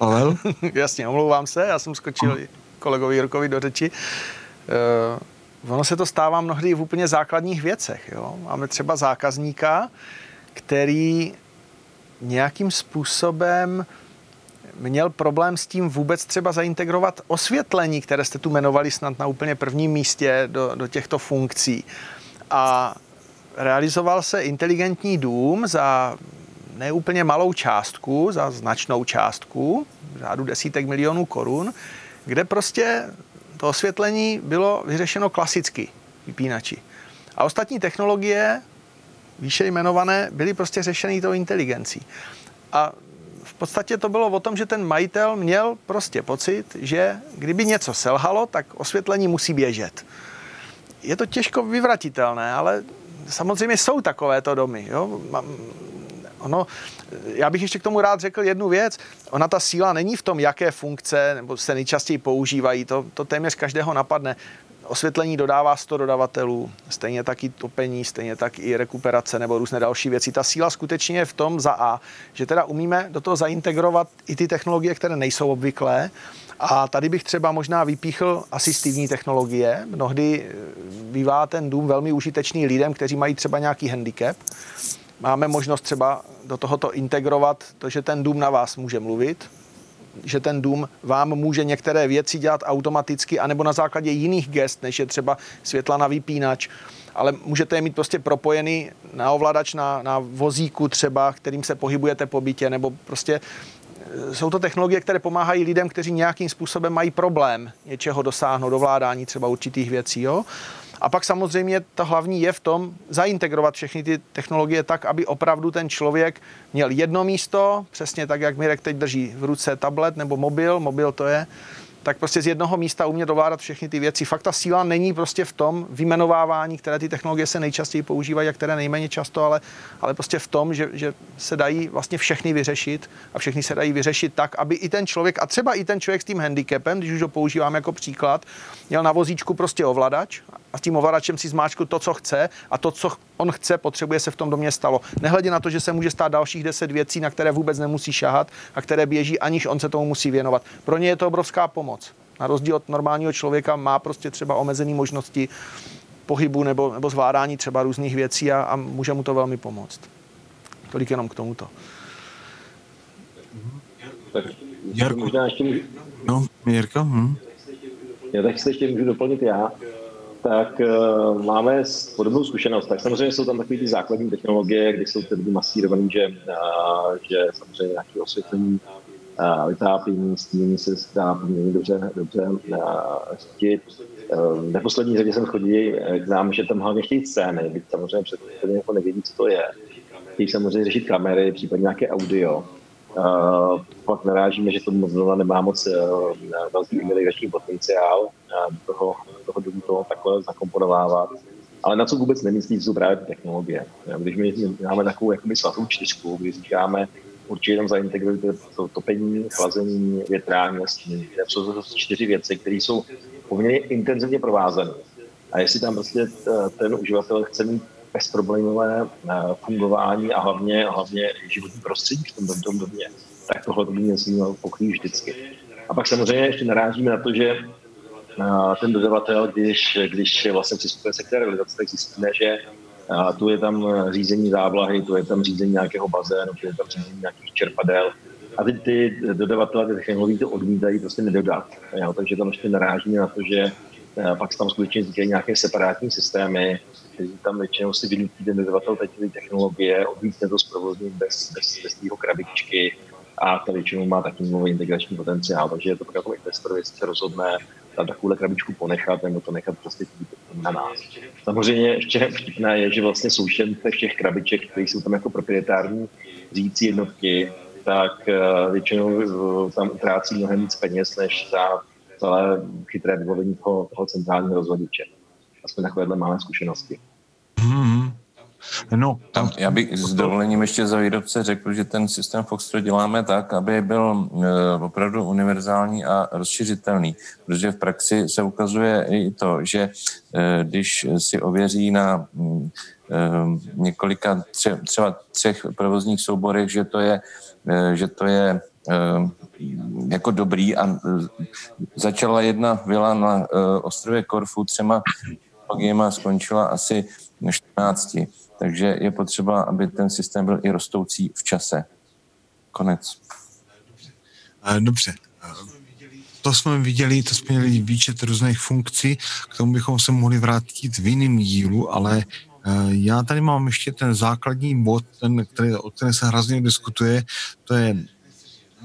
Pavel? Jasně, omlouvám se, já jsem skočil kolegovi Jirkovi do řeči. E, ono se to stává mnohdy v úplně základních věcech, jo. Máme třeba zákazníka, který nějakým způsobem měl problém s tím vůbec třeba zaintegrovat osvětlení, které jste tu jmenovali snad na úplně prvním místě do, do těchto funkcí. A realizoval se inteligentní dům za neúplně malou částku, za značnou částku, řádu desítek milionů korun, kde prostě to osvětlení bylo vyřešeno klasicky vypínači. A ostatní technologie výše jmenované byly prostě řešeny tou inteligencí. A v podstatě to bylo o tom, že ten majitel měl prostě pocit, že kdyby něco selhalo, tak osvětlení musí běžet. Je to těžko vyvratitelné, ale samozřejmě jsou takovéto domy. Jo? Ono, já bych ještě k tomu rád řekl jednu věc. Ona ta síla není v tom, jaké funkce nebo se nejčastěji používají. To, to téměř každého napadne. Osvětlení dodává sto dodavatelů, stejně tak i topení, stejně tak i rekuperace nebo různé další věci. Ta síla skutečně je v tom za A, že teda umíme do toho zaintegrovat i ty technologie, které nejsou obvyklé. A tady bych třeba možná vypíchl asistivní technologie. Mnohdy bývá ten dům velmi užitečný lidem, kteří mají třeba nějaký handicap, Máme možnost třeba do tohoto integrovat to, že ten dům na vás může mluvit, že ten dům vám může některé věci dělat automaticky anebo na základě jiných gest, než je třeba světla na vypínač, ale můžete je mít prostě propojený na ovladač, na, na vozíku třeba, kterým se pohybujete po bytě, nebo prostě jsou to technologie, které pomáhají lidem, kteří nějakým způsobem mají problém něčeho dosáhnout, ovládání třeba určitých věcí, jo. A pak samozřejmě ta hlavní je v tom zaintegrovat všechny ty technologie tak, aby opravdu ten člověk měl jedno místo, přesně tak, jak Mirek teď drží v ruce tablet nebo mobil, mobil to je, tak prostě z jednoho místa umět ovládat všechny ty věci. Fakt ta síla není prostě v tom vyjmenovávání, které ty technologie se nejčastěji používají a které nejméně často, ale, ale prostě v tom, že, že se dají vlastně všechny vyřešit a všechny se dají vyřešit tak, aby i ten člověk, a třeba i ten člověk s tím handicapem, když už ho používám jako příklad, měl na vozíčku prostě ovladač a s tím ovladačem si zmáčku to, co chce, a to, co on chce, potřebuje, se v tom domě stalo. Nehledě na to, že se může stát dalších deset věcí, na které vůbec nemusí šahat a které běží, aniž on se tomu musí věnovat. Pro ně je to obrovská pomoc. Na rozdíl od normálního člověka má prostě třeba omezené možnosti pohybu nebo, nebo zvládání třeba různých věcí a, a může mu to velmi pomoct. Tolik jenom k tomuto. Tak, Jarku. Možná ještě můžu... No, Jirko. Hm. Já tak se ještě můžu doplnit já. Tak uh, máme podobnou zkušenost. Tak samozřejmě jsou tam takové ty základní technologie, kde jsou tedy masírované, že, uh, že samozřejmě nějaké osvětlení, uh, vytápění, s tím se dá dobře, dobře řídit. Uh, v neposlední řadě jsem chodil k nám, že tam hlavně chtějí scény, byť samozřejmě předtím jako nevědí, co to je. Chtějí samozřejmě řešit kamery, případně nějaké audio. Uh, pak narážíme, že to moc nemá moc uh, velký investiční potenciál uh, do toho, toho dobu toho takhle zakomponovávat. Ale na co vůbec nemyslí, jsou právě technologie. Když my máme takovou jakoby svatou čtyřku, když říkáme, určitě tam zaintegrujete to topení, chlazení, větrání, jsou to čtyři věci, které jsou poměrně intenzivně provázané. A jestli tam prostě ten uživatel chce mít bezproblémové fungování a hlavně, hlavně životní prostředí v tom, tom domě, tak tohle to by mě pokryjí vždycky. A pak samozřejmě ještě narážíme na to, že ten dodavatel, když, když vlastně přistupuje se k té realizaci, tak zjistíme, že tu je tam řízení záblahy, tu je tam řízení nějakého bazénu, tu je tam řízení nějakých čerpadel. A teď ty dodavatelé, ty technologie to odmítají prostě nedodat. Jo? Takže tam ještě narážíme na to, že pak tam skutečně vznikají nějaké separátní systémy, kteří tam většinou si vynutí ten dodavatel teď ty technologie, odmítne to zprovoznit bez, bez, bez tého krabičky a ta většinou má taky nový integrační potenciál, takže je to pro investor, jestli se rozhodne tam takovouhle krabičku ponechat nebo to nechat prostě na nás. Samozřejmě ještě vtipné je, že vlastně součet všech krabiček, které jsou tam jako proprietární řídící jednotky, tak většinou tam utrácí mnohem víc peněz, než za celé chytré vybavení toho, toho centrálního rozvodiče. Aspoň takovéhle máme zkušenosti. Hmm. No, tam já bych s dovolením ještě za výrobce řekl, že ten systém Foxtrot děláme tak, aby byl opravdu univerzální a rozšiřitelný, protože v praxi se ukazuje i to, že když si ověří na několika, tře, třeba třech provozních souborech, že to je, že to je jako dobrý a začala jedna vila na ostrově Korfu třema technologiema, skončila asi čtrnácti. Takže je potřeba, aby ten systém byl i rostoucí v čase. Konec. Dobře. To jsme viděli, to jsme měli výčet různých funkcí, k tomu bychom se mohli vrátit v jiném dílu, ale já tady mám ještě ten základní bod, ten, který, o kterém se hrozně diskutuje, to je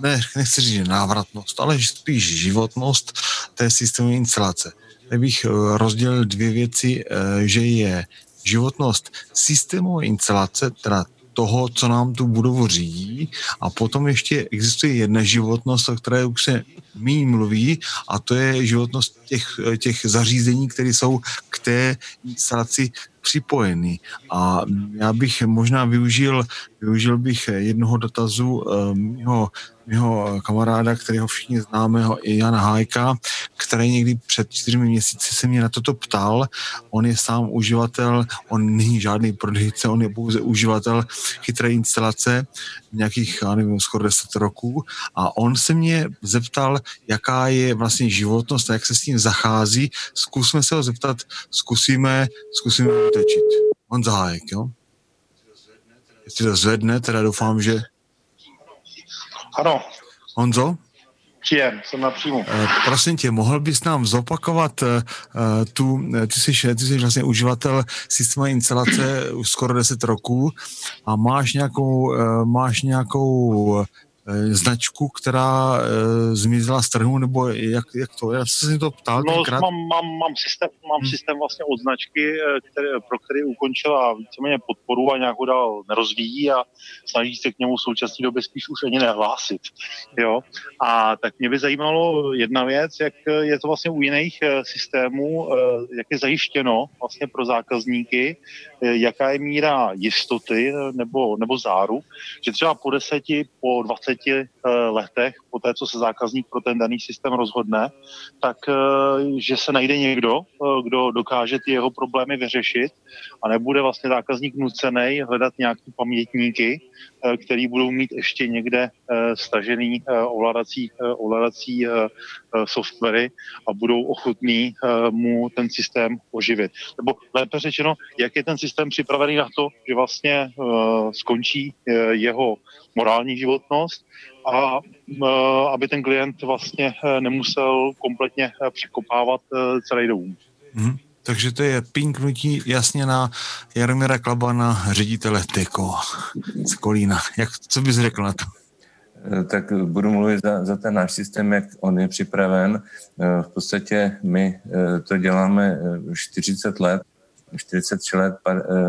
ne, nechci říct návratnost, ale spíš životnost té systémové instalace. Tady bych rozdělil dvě věci, že je životnost systémové instalace, teda toho, co nám tu budovu řídí, a potom ještě existuje jedna životnost, o které už se míň mluví, a to je životnost těch, těch zařízení, které jsou k té instalaci připojeny. A já bych možná využil, využil bych jednoho dotazu mého, mého kamaráda, kterého všichni známe, i Jana Hájka, který někdy před čtyřmi měsíci se mě na toto ptal. On je sám uživatel, on není žádný prodejce, on je pouze uživatel chytré instalace nějakých, já nevím, skoro deset roků. A on se mě zeptal, jaká je vlastně životnost a jak se s tím zachází. Zkusme se ho zeptat, zkusíme, zkusíme utečit. On Hájek, jo? Jestli to zvedne, teda doufám, že... Ano. Honzo? Přijem, jsem na příjmu. E, prosím tě, mohl bys nám zopakovat e, tu, ty jsi, ty jsi vlastně uživatel systému instalace už skoro deset roků a máš nějakou, e, máš nějakou e, značku, která e, zmizela z trhu, nebo jak, jak to? Já jsem se to ptal. No, mám, mám, mám, systém, mám hmm. systém vlastně od značky, který, pro který ukončila víceméně podporu a nějak ho dál nerozvíjí a snaží se k němu v současné době spíš už ani nehlásit. Jo? A tak mě by zajímalo jedna věc, jak je to vlastně u jiných systémů, jak je zajištěno vlastně pro zákazníky, jaká je míra jistoty nebo, nebo záruk, že třeba po deseti, po dvaceti letech, po té, co se zákazník pro ten daný systém rozhodne, tak že se najde někdo, kdo dokáže ty jeho problémy vyřešit a nebude vlastně zákazník nucený hledat nějaký pamětníky, který budou mít ještě někde stažený ovládací, ovládací softwary a budou ochotní mu ten systém oživit. Nebo lépe řečeno, jak je ten systém připravený na to, že vlastně skončí jeho morální životnost a aby ten klient vlastně nemusel kompletně překopávat celý dům. Mm, takže to je pinknutí jasně na Jaromíra Klabana, ředitele TECO z Kolína. Jak, co bys řekl na to? Tak budu mluvit za, za ten náš systém, jak on je připraven. V podstatě my to děláme čtyřicet let, čtyřicet tři let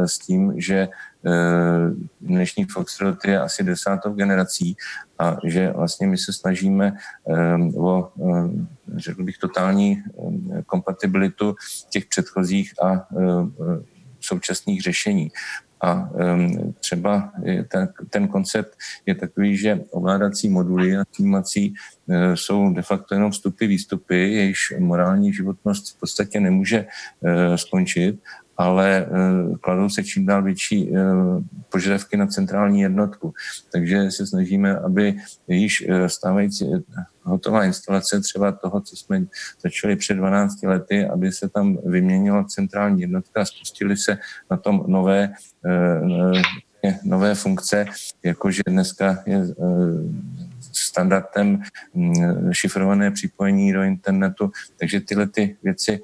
s tím, že dnešní Foxtrot je asi desátou generací a že vlastně my se snažíme o, řekl bych, totální kompatibilitu těch předchozích a současných řešení. A um, třeba ta, ten koncept je takový, že ovládací moduly a týmací uh, jsou de facto jenom vstupy, výstupy, jejichž morální životnost v podstatě nemůže uh, skončit, ale uh, kladou se čím dál větší uh, požadavky na centrální jednotku. Takže se snažíme, aby již uh, stávající uh, hotová instalace třeba toho, co jsme začali před dvanácti lety, aby se tam vyměnila centrální jednotka a spustily se na tom nové, eh, nové funkce, jakože dneska je eh, standardem hm, šifrované připojení do internetu, takže tyhle ty věci,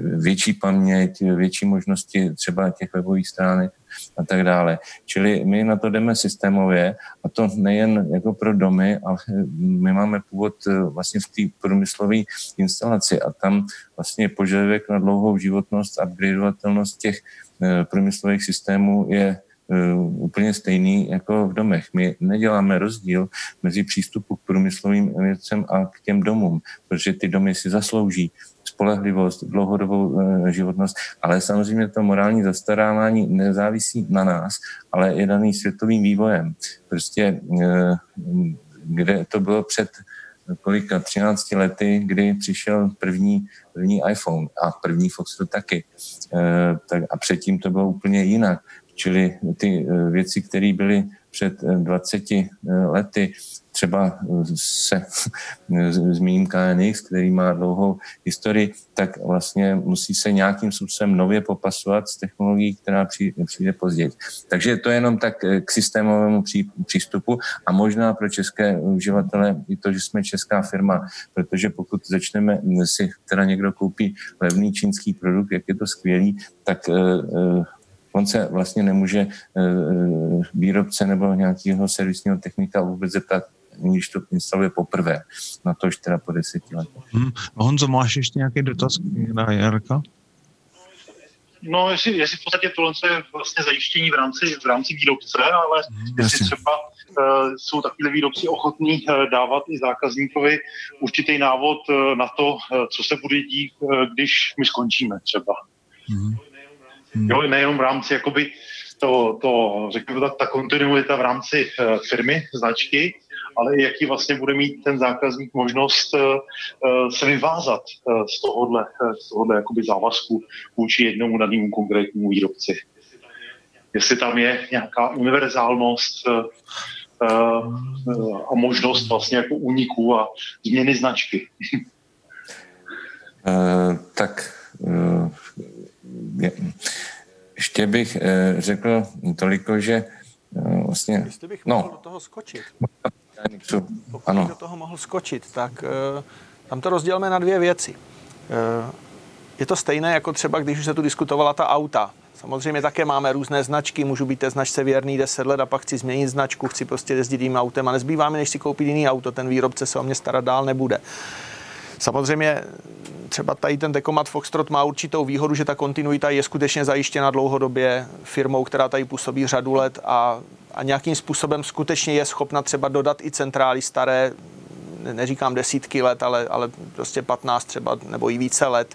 větší paměť, větší možnosti třeba těch webových stránek a tak dále. Čili my na to jdeme systémově a to nejen jako pro domy, ale my máme původ vlastně v té průmyslové instalaci a tam vlastně požadavek na dlouhou životnost a upgradeovatelnost těch průmyslových systémů je úplně stejný jako v domech. My neděláme rozdíl mezi přístupu k průmyslovým věcem a k těm domům, protože ty domy si zaslouží spolehlivost, dlouhodobou e, životnost, ale samozřejmě to morální zastarávání nezávisí na nás, ale je daný světovým vývojem. Prostě e, kde to bylo před kolika třinácti lety, kdy přišel první, první iPhone a první Foxtrot taky. E, tak a předtím to bylo úplně jinak. Čili ty věci, které byly před dvaceti lety, třeba se zmíním K N X, který má dlouhou historii, tak vlastně musí se nějakým způsobem nově popasovat s technologií, která přijde později. Takže to je jenom tak k systémovému přístupu a možná pro české uživatele i to, že jsme česká firma, protože pokud začneme, si teda někdo koupí levný čínský produkt, jak je to skvělý, tak on se vlastně nemůže výrobce nebo nějakého servisního technika vůbec zeptat, když to instaluje poprvé, na to už teda po deseti letech. Hmm. Honzo, máš ještě nějaký dotaz na Jarka? No, jestli, jestli v podstatě tohle je vlastně zajištění v rámci, v rámci výrobce, ale hmm, jestli jasný. Třeba uh, jsou takový výrobci ochotní uh, dávat i zákazníkovi určitý návod uh, na to, uh, co se bude dít, uh, když my skončíme třeba. Hmm. Hmm. Jo, nejenom v rámci, jakoby, to, to, řekněme, ta, ta kontinuita v rámci uh, firmy, značky, ale jaký vlastně bude mít ten zákazník možnost uh, se vyvázat uh, z tohohle, z tohohle jakoby závazku vůči jednomu danému konkrétnímu výrobci. Jestli tam je nějaká univerzálnost uh, uh, a možnost vlastně jako úniku a změny značky. uh, tak... Uh... Ještě bych řekl toliko, že vlastně... Jestli bych no. mohl do toho skočit, pokud ano. do toho mohl skočit, tak tam to rozdělme na dvě věci. Je to stejné, jako třeba, když už se tu diskutovala ta auta. Samozřejmě také máme různé značky, můžu být té značce věrný deset let a pak chci změnit značku, chci prostě jezdit jiným autem a nezbývá mi, než si koupit jiný auto, ten výrobce se o mě starat dál nebude. Samozřejmě třeba tady ten Techomat Foxtrot má určitou výhodu, že ta kontinuita je skutečně zajištěna dlouhodobě firmou, která tady působí řadu let a, a nějakým způsobem skutečně je schopna třeba dodat i centrály staré, neříkám desítky let, ale, ale prostě patnáct třeba nebo i více let.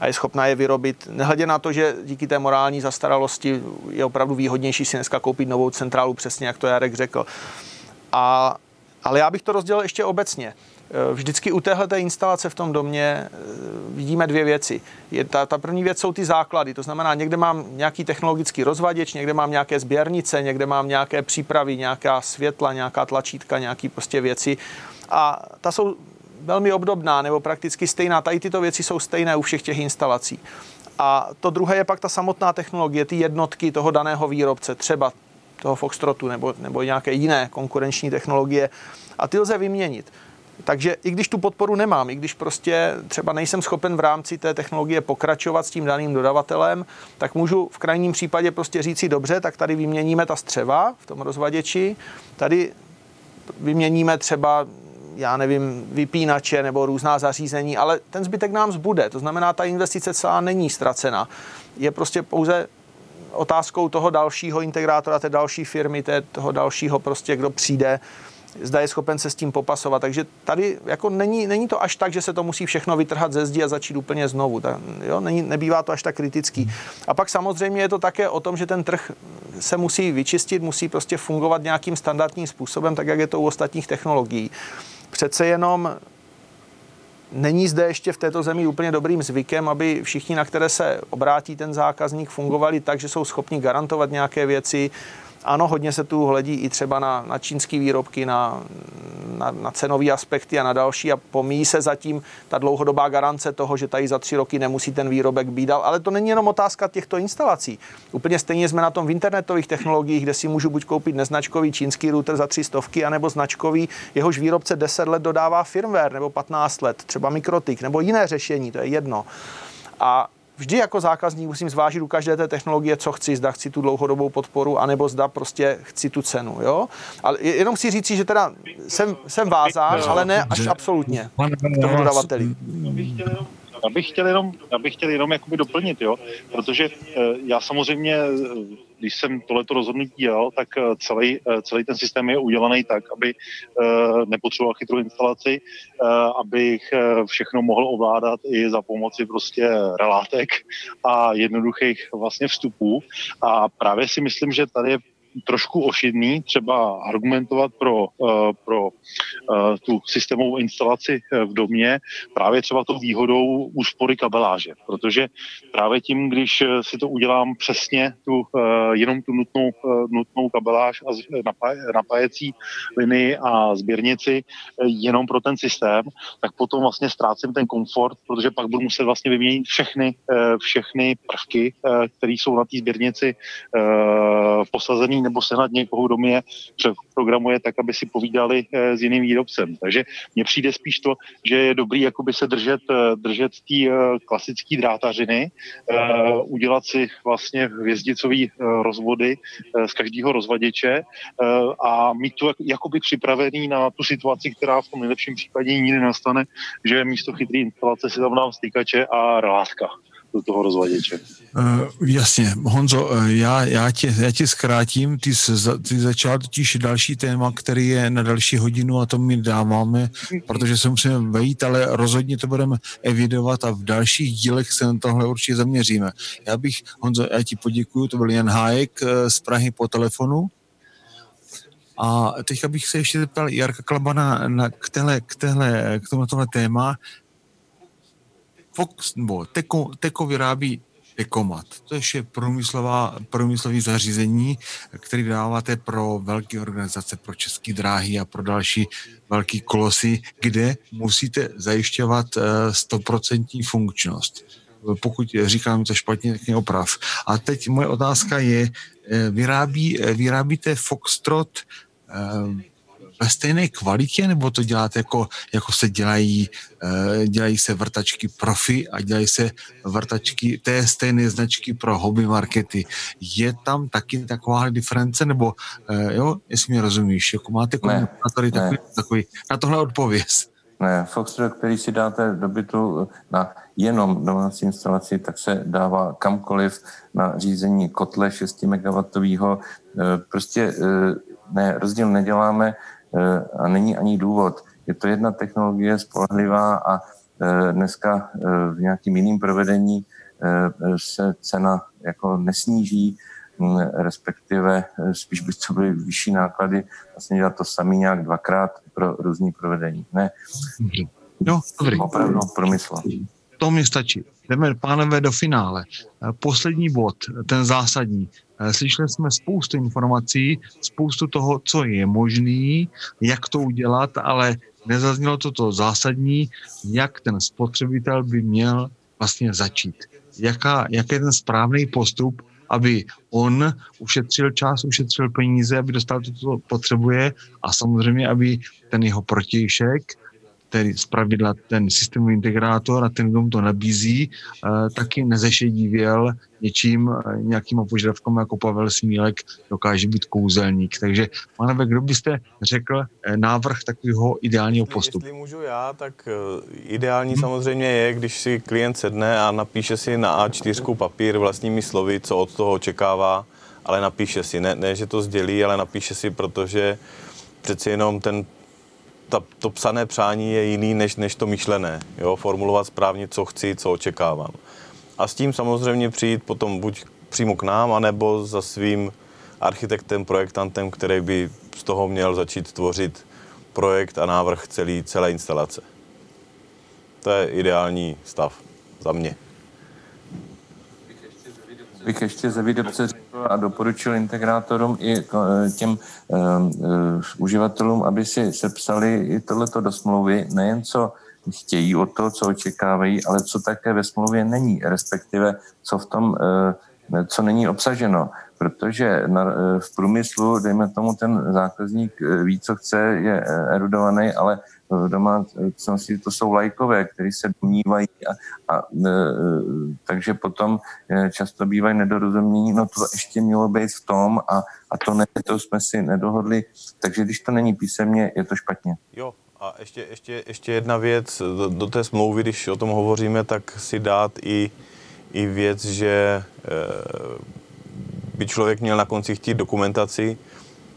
A je schopná je vyrobit. Nehledě na to, že díky té morální zastaralosti je opravdu výhodnější si dneska koupit novou centrálu, přesně jak to Jarek řekl. A, ale já bych to rozdělil ještě obecně. Vždycky u téhleté instalace v tom domě vidíme dvě věci. Je ta, ta první věc jsou ty základy, to znamená, někde mám nějaký technologický rozvaděč, někde mám nějaké sběrnice, někde mám nějaké přípravy, nějaká světla, nějaká tlačítka, nějaké prostě věci. A ta jsou velmi obdobná nebo prakticky stejná. Tady tyto věci jsou stejné u všech těch instalací. A to druhé je pak ta samotná technologie, ty jednotky toho daného výrobce, třeba toho Foxtrotu nebo, nebo nějaké jiné konkurenční technologie. A ty lze vyměnit. Takže i když tu podporu nemám, i když prostě třeba nejsem schopen v rámci té technologie pokračovat s tím daným dodavatelem, tak můžu v krajním případě prostě říct si dobře, tak tady vyměníme ta střeva v tom rozvaděči, tady vyměníme třeba já nevím, vypínače nebo různá zařízení, ale ten zbytek nám zbude. To znamená, ta investice celá není ztracena. Je prostě pouze otázkou toho dalšího integrátora, té další firmy, té, toho dalšího prostě, kdo přijde, zda je schopen se s tím popasovat. Takže tady jako není, není to až tak, že se to musí všechno vytrhat ze zdi a začít úplně znovu. Tak, jo? Není, nebývá to až tak kritický. A pak samozřejmě je to také o tom, že ten trh se musí vyčistit, musí prostě fungovat nějakým standardním způsobem, tak jak je to u ostatních technologií. Přece jenom není zde ještě v této zemi úplně dobrým zvykem, aby všichni, na které se obrátí ten zákazník, fungovali tak, že jsou schopni garantovat nějaké věci. Ano, hodně se tu hledí i třeba na, na čínský výrobky, na, na, na cenové aspekty a na další a pomíjí se zatím ta dlouhodobá garance toho, že tady za tři roky nemusí ten výrobek být dál. Ale to není jenom otázka těchto instalací. Úplně stejně jsme na tom v internetových technologiích, kde si můžu buď koupit neznačkový čínský router za tři stovky, anebo značkový, jehož výrobce deset let dodává firmware, nebo patnáct let, třeba Mikrotik, nebo jiné řešení, to je jedno. A vždy jako zákazník musím zvážit u každé té technologie, co chci, zda chci tu dlouhodobou podporu, anebo zda prostě chci tu cenu, jo? Ale jenom si říci, že teda jsem, jsem vázán, ale ne až absolutně k tomu dodavateli. Já bych chtěl jenom, já bych chtěl jenom jakoby doplnit, jo? Protože já samozřejmě, když jsem tohleto rozhodnutí dělal, tak celý, celý ten systém je udělaný tak, aby nepotřeboval chytrou instalaci, abych všechno mohl ovládat i za pomoci prostě relátek a jednoduchých vlastně vstupů. A právě si myslím, že tady je trošku ošidný třeba argumentovat pro, pro tu systémovou instalaci v domě právě třeba tou výhodou úspory kabeláže, protože právě tím, když si to udělám přesně tu, jenom tu nutnou, nutnou kabeláž a napájecí linii a sběrnici jenom pro ten systém, tak potom vlastně ztrácím ten komfort, protože pak budu muset vlastně vyměnit všechny, všechny prvky, které jsou na té sběrnici posazený nebo sehnat někoho, kdo mi je přeprogramuje tak, aby si povídali s jiným výrobcem. Takže mně přijde spíš to, že je dobrý jakoby se držet, držet té klasické drátařiny, udělat si vlastně hvězdicové rozvody z každého rozvaděče a mít to jakoby připravený na tu situaci, která v tom nejlepším případě nikdy nastane, že místo chytrý instalace si tam dám stýkače a relátka do toho rozvaděče. Uh, jasně. Honzo, já, já, tě, já tě zkrátím. Ty, za, ty začal totiž další téma, který je na další hodinu a to my dáváme, protože se musíme vejít, ale rozhodně to budeme evidovat a v dalších dílech se na tohle určitě zaměříme. Já bych, Honzo, já ti poděkuju, to byl Jan Hájek z Prahy po telefonu. A teďka bych se ještě zeptal Jarka Klabana na, k, téhle, k, téhle, k tomu tohle téma. Fox, nebo Teco, Teco vyrábí Techomat. To je průmyslová, průmyslový zařízení, který dáváte pro velké organizace, pro České dráhy a pro další velké kolosy, kde musíte zajišťovat stoprocentní funkčnost. Pokud říkám to špatně, tak mě oprav. A teď moje otázka je, vyrábí, vyrábíte Foxtrot ve stejné kvalitě, nebo to děláte jako, jako se dělají, dělají se vrtačky profi a dělají se vrtačky té stejné značky pro hobby markety? Je tam taky taková diference, nebo jo, jestli mě rozumíš, jako máte komentátory takový, takový, na tohle odpověz. Ne, Foxtrot, který si dáte do bytu na jenom domácí instalaci, tak se dává kamkoliv na řízení kotle šest megawattů. Prostě ne, rozdíl neděláme a není ani důvod. Je to jedna technologie spolehlivá a dneska v nějakým jiným provedení se cena jako nesníží, respektive spíš by to byly vyšší náklady, vlastně dělat to samý nějak dvakrát pro různý provedení. Ne, jo, dobrý. Opravdu promysl. To mi stačí. Jdeme, pánové, do finále. Poslední bod, ten zásadní. Slyšeli jsme spoustu informací, spoustu toho, co je možný, jak to udělat, ale nezaznělo to to zásadní, jak ten spotřebitel by měl vlastně začít. Jaká, jak je ten správný postup, aby on ušetřil čas, ušetřil peníze, aby dostal to, co potřebuje, a samozřejmě, aby ten jeho protějšek, který zpravidla ten systémový integrátor a ten, kdo mu to nabízí, taky nezešedivěl něčím, nějakýma požadavkama, jako Pavel Spílek dokáže být kouzelník. Takže, pánové, kdo byste řekl návrh takového ideálního postupu? Jestli můžu já, tak ideální hmm. samozřejmě je, když si klient sedne a napíše si na á čtyři papír vlastními slovy, co od toho očekává, ale napíše si, ne, ne že to sdělí, ale napíše si, protože přeci jenom ten Ta, to psané přání je jiný než, než to myšlené, jo? Formulovat správně, co chci, co očekávám. A s tím samozřejmě přijít potom buď přímo k nám, anebo za svým architektem, projektantem, který by z toho měl začít tvořit projekt a návrh celý, celé instalace. To je ideální stav za mě. Bych ještě ze výrobce řekl a doporučil integrátorům i těm uh, uh, uživatelům, aby si sepsali i tohleto do smlouvy, nejen co chtějí od toho, co očekávají, ale co také ve smlouvě není, respektive co v tom, uh, co není obsaženo. Protože na, uh, v průmyslu, dejme tomu, ten zákazník ví, co chce, je erudovaný, ale v domácnosti to jsou lajkové, kteří se domnívají, a, a, e, takže potom často bývají nedorozumění, no to ještě mělo být v tom a, a to ne, to jsme si nedohodli, takže když to není písemně, je to špatně. Jo, a ještě, ještě, ještě jedna věc, do, do té smlouvy, když o tom hovoříme, tak si dát i, i věc, že e, by člověk měl na konci chtít dokumentaci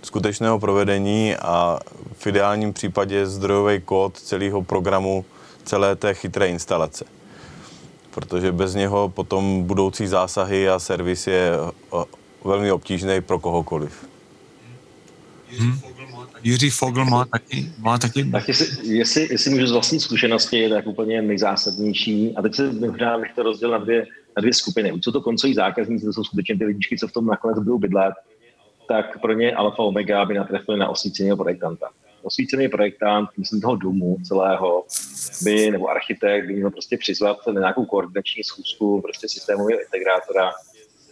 skutečného provedení a v ideálním případě zdrojový kód celého programu, celé té chytré instalace. Protože bez něho potom budoucí zásahy a servis je velmi obtížný pro kohokoliv. Hmm. Jiří Fogl má taky... Má taky... Tak jestli, jestli, jestli můžu z vlastní zkušenosti, je tak úplně nejzásadnější. A teď se možná bych to rozdělil na dvě, na dvě skupiny. Už jsou to koncoví zákazníci, to jsou skutečně ty lidičky, co v tom nakonec budou bydlet, tak pro ně alfa omega by natrefili na osvíceného projektanta. Osvícený projektant, myslím toho domu celého, by, nebo architekt, by měl prostě přizvat na nějakou koordinační schůzku prostě systémového integrátora,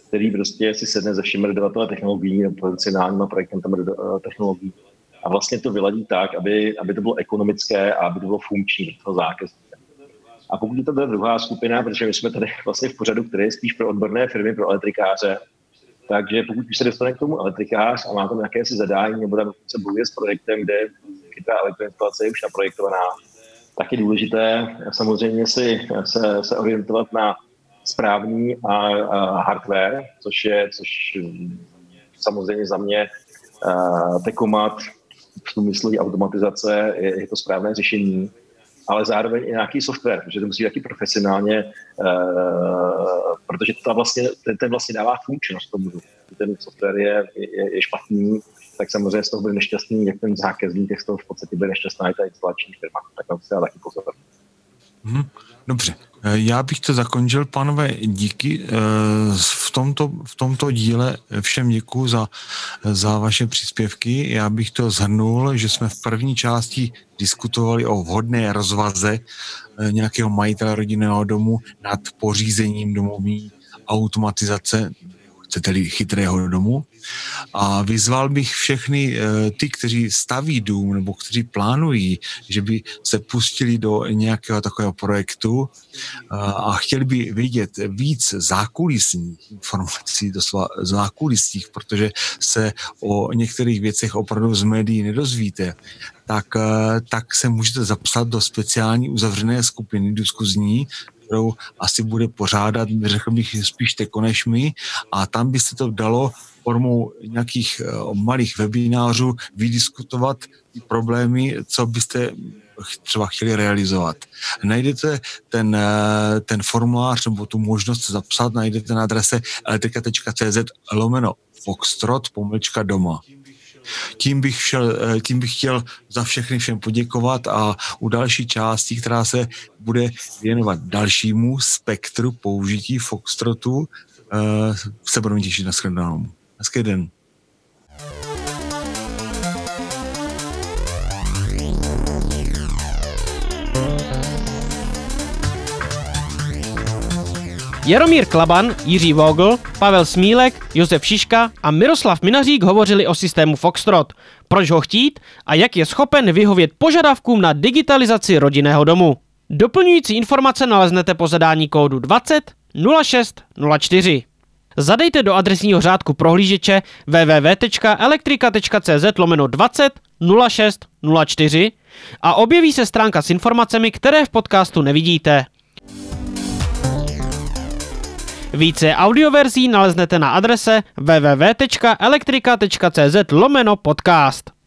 který prostě si sedne ze všemi dodavatelé technologií, nebo potenciálníma projektantama technologií. A vlastně to vyladí tak, aby, aby to bylo ekonomické a aby to bylo funkční pro toho zákazníka. A pokud je to byla druhá skupina, protože my jsme tady vlastně v pořadu, který je spíš pro odborné firmy, pro elektrikáře, takže pokud už se dostane k tomu elektrikář a má tam jakési zadání, nebo tam dokonce bojuje s projektem, kde chytrá elektroinstalace je už naprojektovaná, tak je důležité samozřejmě si se, se orientovat na správný a, a hardware, což je což samozřejmě za mě Techomat v průmyslu automatizace je, je to správné řešení, ale zároveň i nějaký software, protože to musí být taky profesionálně, uh, protože ta vlastně, ten, ten vlastně dává funkčnost tomu. Ten software je, je, je špatný, tak samozřejmě z toho bude nešťastný, jak ten zákazník, jak z toho v podstatě bude nešťastná i ta instalační firma. Tak na to se dá taky pozor. Hmm, dobře, Já bych to zakončil, pánové, díky. V tomto, v tomto díle všem děkuji za, za vaše příspěvky. Já bych to shrnul, že jsme v první části diskutovali o vhodné rozvaze nějakého majitele rodinného domu nad pořízením domovní automatizace, chcete-li chytrého domu. A vyzval bych všechny ty, kteří staví dům nebo kteří plánují, že by se pustili do nějakého takového projektu a chtěli by vidět víc zákulisních informací, doslova zákulisních, protože se o některých věcech opravdu z médií nedozvíte, tak, tak se můžete zapsat do speciální uzavřené skupiny diskuzní, kterou asi bude pořádat, řekl bych, spíš TECO než my, a tam by se to dalo formou nějakých malých webinářů vydiskutovat ty problémy, co byste třeba chtěli realizovat. Najdete ten, ten formulář nebo tu možnost zapsat, najdete na adrese elektrika.cz lomeno Foxtrot pomlčka doma. Tím bych, šel, tím bych chtěl za všechny všem poděkovat a u další části, která se bude věnovat dalšímu spektru použití Foxtrotu, se budeme těšit. Na shledanou. Hezký den. Jaromír Klaban, Jiří Fogl, Pavel Spílek, Josef Šiška a Miroslav Minařík hovořili o systému Foxtrot, proč ho chtít a jak je schopen vyhovět požadavkům na digitalizaci rodinného domu. Doplňující informace naleznete po zadání kódu dvacet nula šest nula čtyři. Zadejte do adresního řádku prohlížeče www.elektrika.cz lomeno 20 06 04 a objeví se stránka s informacemi, které v podcastu nevidíte. Více audioverzí naleznete na adrese www.elektrika.cz lomeno podcast.